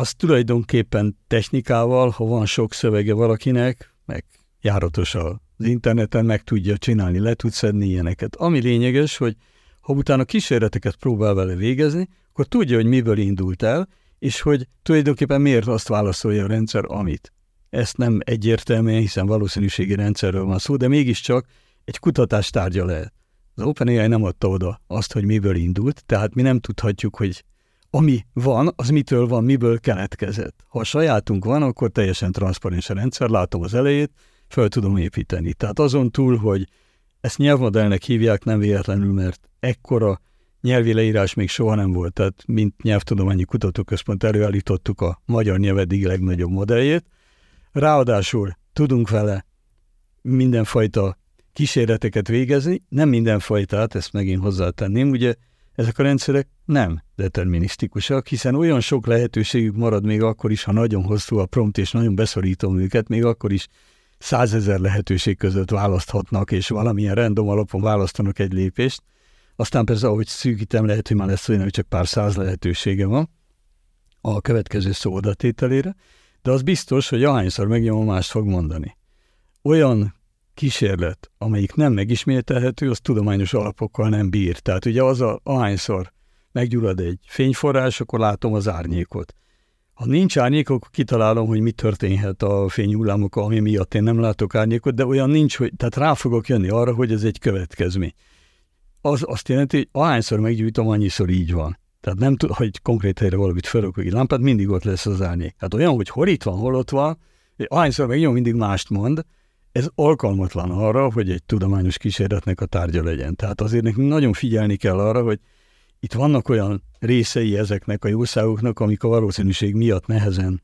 az tulajdonképpen technikával, ha van sok szövege valakinek, meg járatos az interneten, meg tudja csinálni, le tud szedni ilyeneket. Ami lényeges, hogy ha utána kísérleteket próbál vele végezni, akkor tudja, hogy miből indult el, és hogy tulajdonképpen miért azt válaszolja a rendszer, amit. Ezt nem egyértelműen, hiszen valószínűségi rendszerről van szó, de mégiscsak egy kutatás tárgya lehet. Az OpenAI nem adta oda azt, hogy miből indult, tehát mi nem tudhatjuk, hogy ami van, az mitől van, miből keletkezett. Ha a sajátunk van, akkor teljesen transzparens a rendszer, látom az elejét, fel tudom építeni. Tehát azon túl, hogy ezt nyelvmodellnek hívják nem véletlenül, mert ekkora nyelvi leírás még soha nem volt. Tehát mint Nyelvtudományi Kutatóközpont előállítottuk a magyar nyelv eddig legnagyobb modelljét. Ráadásul tudunk vele mindenfajta kísérleteket végezni, nem mindenfajtát, ezt megint hozzátenném, ugye ezek a rendszerek nem determinisztikusak, hiszen olyan sok lehetőségük marad még akkor is, ha nagyon hosszú a prompt és nagyon beszorítom őket, még akkor is 100 000 lehetőség között választhatnak, és valamilyen random alapon választanak egy lépést. Aztán persze, ahogy szűkítem, lehet, hogy már lesz olyan, hogy csak pár 100 lehetősége van a következő szó odatételére, de az biztos, hogy ahányszor megnyomom, mást fog mondani. Olyan kísérlet, amelyik nem megismételhető, az tudományos alapokkal nem bír. Tehát ugye az, ahányszor meggyullad egy fényforrás, akkor látom az árnyékot. Ha nincs árnyék, akkor kitalálom, hogy mi történhet a fényhullámokkal, ami miatt én nem látok árnyékot, de olyan nincs, hogy, tehát rá fogok jönni arra, hogy ez egy következmény. Az azt jelenti, hogy ahányszor meggyújtom, annyiszor így van. Tehát nem tud, hogy konkrét helyre valamit felrakok egy lámpát, mindig ott lesz az árnyék. Hát olyan, hogy hol itt van, hol ott van, hogy ahányszor megnyom, mindig mást mond, ez alkalmatlan arra, hogy egy tudományos kísérletnek a tárgya legyen. Tehát azért nekünk nagyon figyelni kell arra, hogy itt vannak olyan részei ezeknek a jószágoknak, amik a valószínűség miatt nehezen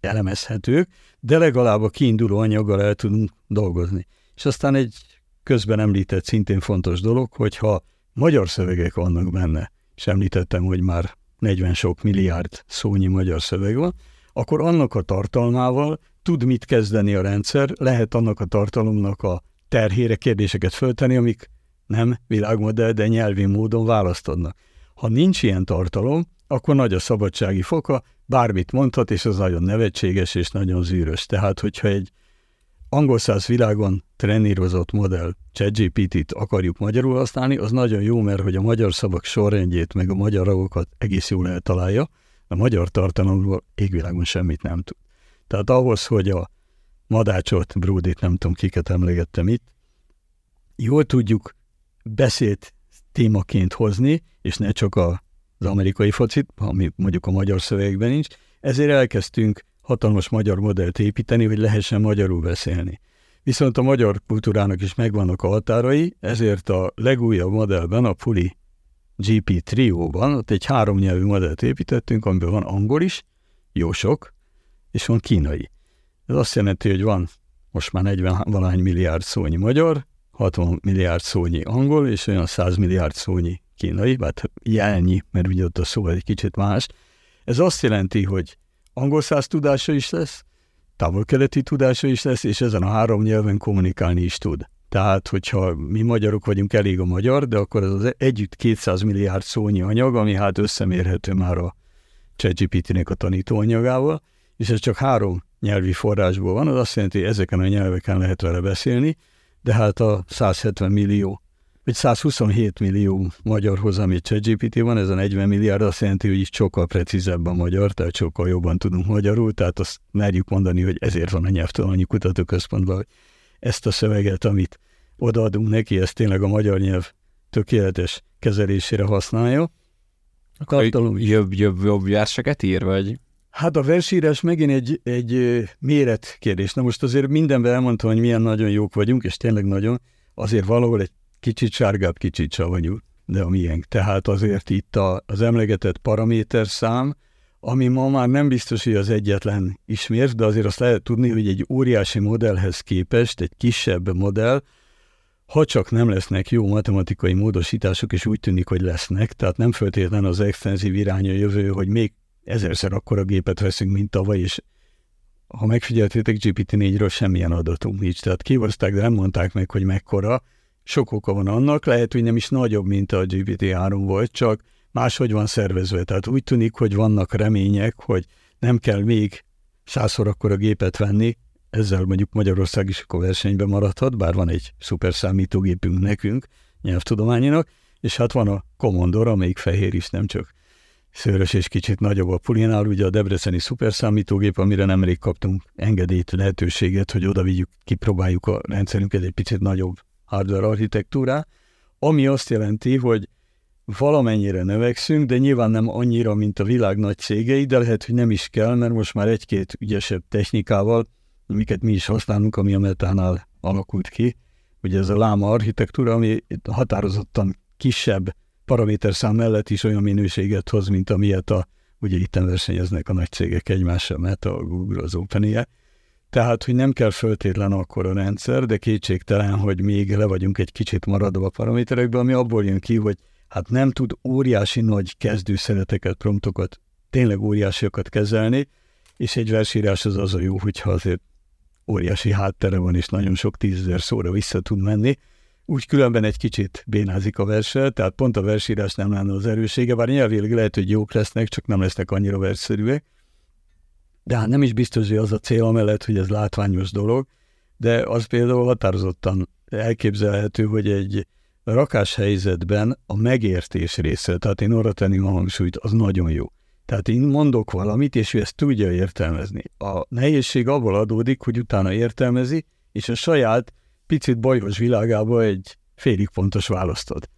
elemezhetők, de legalább a kiinduló anyaggal el tudunk dolgozni. És aztán egy közben említett szintén fontos dolog, hogyha magyar szövegek vannak benne, és említettem, hogy már 40 sok milliárd szónyi magyar szöveg van, akkor annak a tartalmával tud mit kezdeni a rendszer, lehet annak a tartalomnak a terhére kérdéseket föltenni, amik nem világmodell, de nyelvi módon választ adnak. Ha nincs ilyen tartalom, akkor nagy a szabadsági foka, bármit mondhat, és az nagyon nevetséges és nagyon zűrös. Tehát, hogyha egy angolszász világon trenírozott modell, ChatGPT-t akarjuk magyarul használni, az nagyon jó, mert hogy a magyar szavak sorrendjét, meg a magyar ragokat egész jól eltalálja, a magyar tartalomról égvilágon semmit nem tud. Tehát ahhoz, hogy a Madácsot, Bródit, nem tudom kiket emlegettem itt, jól tudjuk beszéd témaként hozni, és ne csak az amerikai focit, ami mondjuk a magyar szövegben nincs, ezért elkezdtünk hatalmas magyar modellt építeni, hogy lehessen magyarul beszélni. Viszont a magyar kultúrának is megvannak a határai, ezért a legújabb modellben, a Puli GPT trióban, ott egy háromnyelvű modellt építettünk, amiben van angol is, jó sok, és van kínai. Ez azt jelenti, hogy van most már 40-valahány milliárd szónyi magyar, 60 milliárd szónyi angol, és olyan 100 milliárd szónyi kínai, hát jelnyi, mert ugye ott a szó egy kicsit más. Ez azt jelenti, hogy angolszász tudása is lesz, távol-keleti tudása is lesz, és ezen a három nyelven kommunikálni is tud. Tehát, hogyha mi magyarok vagyunk, elég a magyar, de akkor ez az együtt 200 milliárd szónyi anyag, ami hát összemérhető már a ChatGPT-nek a tanítóanyagával, és ez csak három nyelvi forrásból van, az azt jelenti, hogy ezeken a nyelveken lehet vele beszélni, de hát a 170 millió, vagy 127 millió magyarhoz, ami ChatGPT van, ez a 40 milliárd azt jelenti, hogy így sokkal precízebb a magyar, tehát sokkal jobban tudunk magyarul, tehát azt merjük mondani, hogy ezért van a Nyelvtudományi Kutatóközpontban, hogy ezt a szöveget, amit odaadunk neki, ezt tényleg a magyar nyelv tökéletes kezelésére használja. Akkor jobb verseket ír, vagy... Hát a versírás megint egy méretkérdés. Na most azért mindenben elmondtam, hogy milyen nagyon jók vagyunk, és tényleg nagyon, azért valahol egy kicsit sárgább, kicsit savanyú, de a miénk. Tehát azért itt az emlegetett paraméterszám, ami ma már nem biztos, hogy az egyetlen ismért, de azért azt lehet tudni, hogy egy óriási modellhez képest egy kisebb modell, ha csak nem lesznek jó matematikai módosítások, és úgy tűnik, hogy lesznek, tehát nem feltétlenül az extenzív irány a jövő, hogy még 1000-szer akkora gépet veszünk, mint tavaly, és ha megfigyeltétek, GPT-4-ről semmilyen adatunk nincs. Tehát kihozták, de nem mondták meg, hogy mekkora. Sok oka van annak, lehet, hogy nem is nagyobb, mint a GPT-3 volt, csak máshogy van szervezve. Tehát úgy tűnik, hogy vannak remények, hogy nem kell még 100-szor akkora gépet venni, ezzel mondjuk Magyarország is akkor versenyben maradhat, bár van egy szuper számítógépünk nekünk, nyelvtudományinak, és hát van a Commodore, amelyik fehér is, nem csak szőrös és kicsit nagyobb a Pulinál, ugye a debreceni szuperszámítógép, amire nemrég kaptunk engedélyt, lehetőséget, hogy oda vigyük, kipróbáljuk a rendszerünket egy picit nagyobb hardware architektúrá, ami azt jelenti, hogy valamennyire növekszünk, de nyilván nem annyira, mint a világ nagy cégei, de lehet, hogy nem is kell, mert most már egy-két ügyesebb technikával, amiket mi is használunk, ami a Metánál alakult ki, ugye ez a láma architektúra, ami határozottan kisebb paraméterszám mellett is olyan minőséget hoz, mint amilyet ugye itten versenyeznek a nagy cégek egymással, mert a Google, az OpenAI. Tehát, hogy nem kell föltétlen akkor a rendszer, de kétségtelen, hogy még le vagyunk egy kicsit maradva a paraméterekben, ami abból jön ki, hogy hát nem tud óriási nagy kezdőszeleteket, promptokat, tényleg óriásiakat kezelni, és egy versírás az a jó, hogyha azért óriási háttere van, és nagyon sok 10 000 szóra vissza tud menni. Úgy különben egy kicsit bénázik a verssel, tehát pont a versírás nem lenne az erőssége, bár nyelvileg lehet, hogy jók lesznek, csak nem lesznek annyira versszerűek. De hát nem is biztos, hogy az a cél amellett, hogy ez látványos dolog, de az például határozottan elképzelhető, hogy egy rakáshelyzetben a megértés része, tehát én arra tenném a hangsúlyt, az nagyon jó. Tehát én mondok valamit, és ő ezt tudja értelmezni. A nehézség abból adódik, hogy utána értelmezi, és a saját picit bajos világába egy félig pontos választ ad.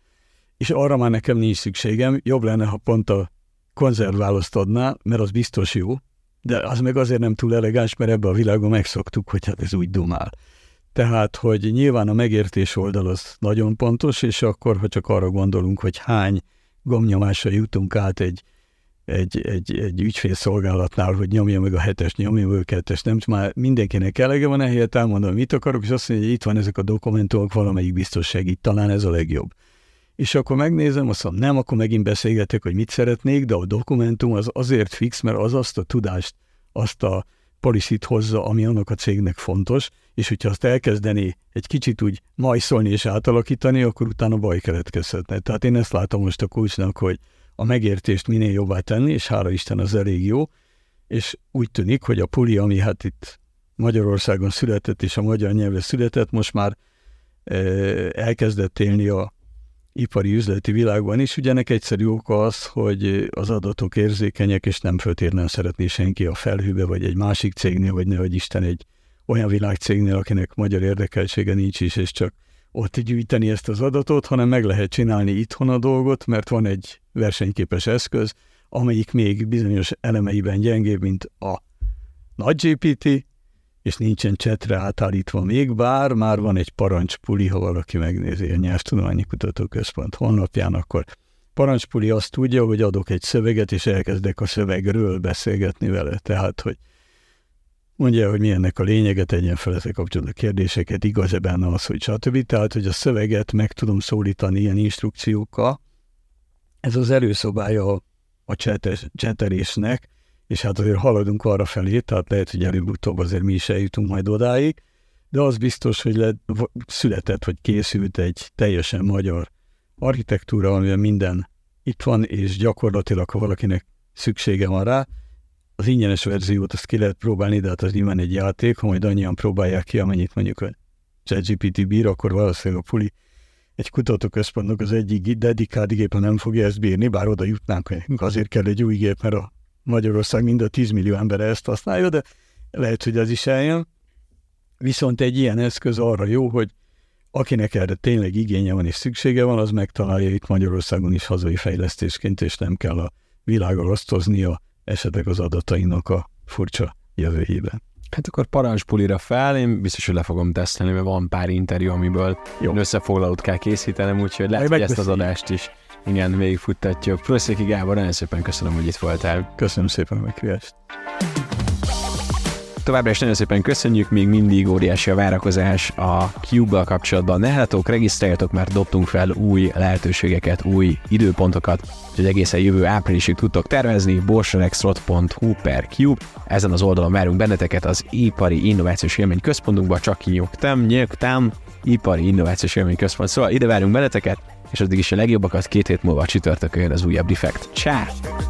És arra már nekem nincs szükségem, jobb lenne, ha pont a konzerv választ adná, mert az biztos jó, de az meg azért nem túl elegáns, mert ebbe a világon megszoktuk, hogy hát ez úgy dumál. Tehát, hogy nyilván a megértés oldal az nagyon pontos, és akkor, ha csak arra gondolunk, hogy hány gombnyomásra jutunk át egy ügyfélszolgálatnál, hogy nyomja meg a 7-est, nyomja meg a 2-est, nem már mindenkinek elege van, ehelyett elmondom, mit akarok, és azt mondja, hogy itt van ezek a dokumentumok, valamelyik biztos segít, talán ez a legjobb. És akkor megnézem, azt mondom, nem, akkor megint beszélgetek, hogy mit szeretnék, de a dokumentum az azért fix, mert az azt a tudást, azt a policy-t hozza, ami annak a cégnek fontos, és hogyha azt elkezdené egy kicsit úgy majszolni és átalakítani, akkor utána baj keletkezhetne. Tehát én ezt látom most a kulcsnak, hogy a megértést minél jobbá tenni, és hála Isten az elég jó, és úgy tűnik, hogy a Puli, ami hát itt Magyarországon született, és a magyar nyelvre született, most már elkezdett élni a ipari üzleti világban is. Ugye ennek egyszerű oka az, hogy az adatok érzékenyek, és nem feltétlenül szeretné senki a felhőbe, vagy egy másik cégnél, vagy nehogy Isten egy olyan világcégnél, akinek magyar érdekeltsége nincs is, és csak ott gyűjteni ezt az adatot, hanem meg lehet csinálni itthon a dolgot, mert van egy versenyképes eszköz, amelyik még bizonyos elemeiben gyengébb, mint a nagy GPT, és nincsen csetre átállítva még, bár már van egy Parancspuli, ha valaki megnézi a Nyelvtudományi Kutatóközpont honlapján, akkor Parancspuli azt tudja, hogy adok egy szöveget, és elkezdek a szövegről beszélgetni vele, tehát, hogy mondja, hogy mi ennek a lényege, tegyen fel ezzel kapcsolatban kérdéseket, igaz-e benne az, hogy stb. Tehát, hogy a szöveget meg tudom szólítani ilyen instrukciókkal. Ez az előszobája a cseterésnek, és hát azért haladunk arra felé, tehát lehet, hogy előbb-utóbb azért mi is eljutunk majd odáig, de az biztos, hogy született, vagy készült egy teljesen magyar architektúra, amiben minden itt van, és gyakorlatilag, ha valakinek szüksége van rá, az ingyenes verziót azt ki lehet próbálni, de hát az nyilván egy játék, ha majd annyian próbálják ki, amennyit mondjuk a ChatGPT bír, akkor valószínűleg a Puli egy kutatóközpontnak az egyik dedikált gépen nem fogja ezt bírni, bár oda jutnánk, hogy azért kell egy új gép, mert a Magyarország mind a 10 millió ember ezt használja, de lehet, hogy az is eljön. Viszont egy ilyen eszköz arra jó, hogy akinek erre tényleg igénye van és szüksége van, az megtalálja itt Magyarországon is hazai fejlesztésként, és nem kell a világgal osztoznia esetleg az adatainak a furcsa jövőjében. Hát akkor Parancspulira fel, én biztos, hogy le fogom tesztelni, mert van pár interjú, amiből összefoglalót kell készítenem, úgyhogy lehet, hogy ezt az adást is igen, végigfuttatjuk. Prószéky Gábor, nagyon szépen köszönöm, hogy itt voltál. Köszönöm szépen a meghívást. Továbbra is nagyon szépen köszönjük, még mindig óriási a várakozás a Cube-val kapcsolatban. Ne hátok, regisztráljatok, mert dobtunk fel új lehetőségeket, új időpontokat, hogy egészen jövő áprilisig tudtok tervezni, borsonexrot.hu/Cube. Ezen az oldalon várunk benneteket az Ipari Innovációs Élmény Központunkba, csak nyögtem, Ipari Innovációs Élmény Központ. Szóval ide várunk benneteket, és addig is a legjobbakat 2 hét múlva csütörtökön jön az újabb Reflect. Csá!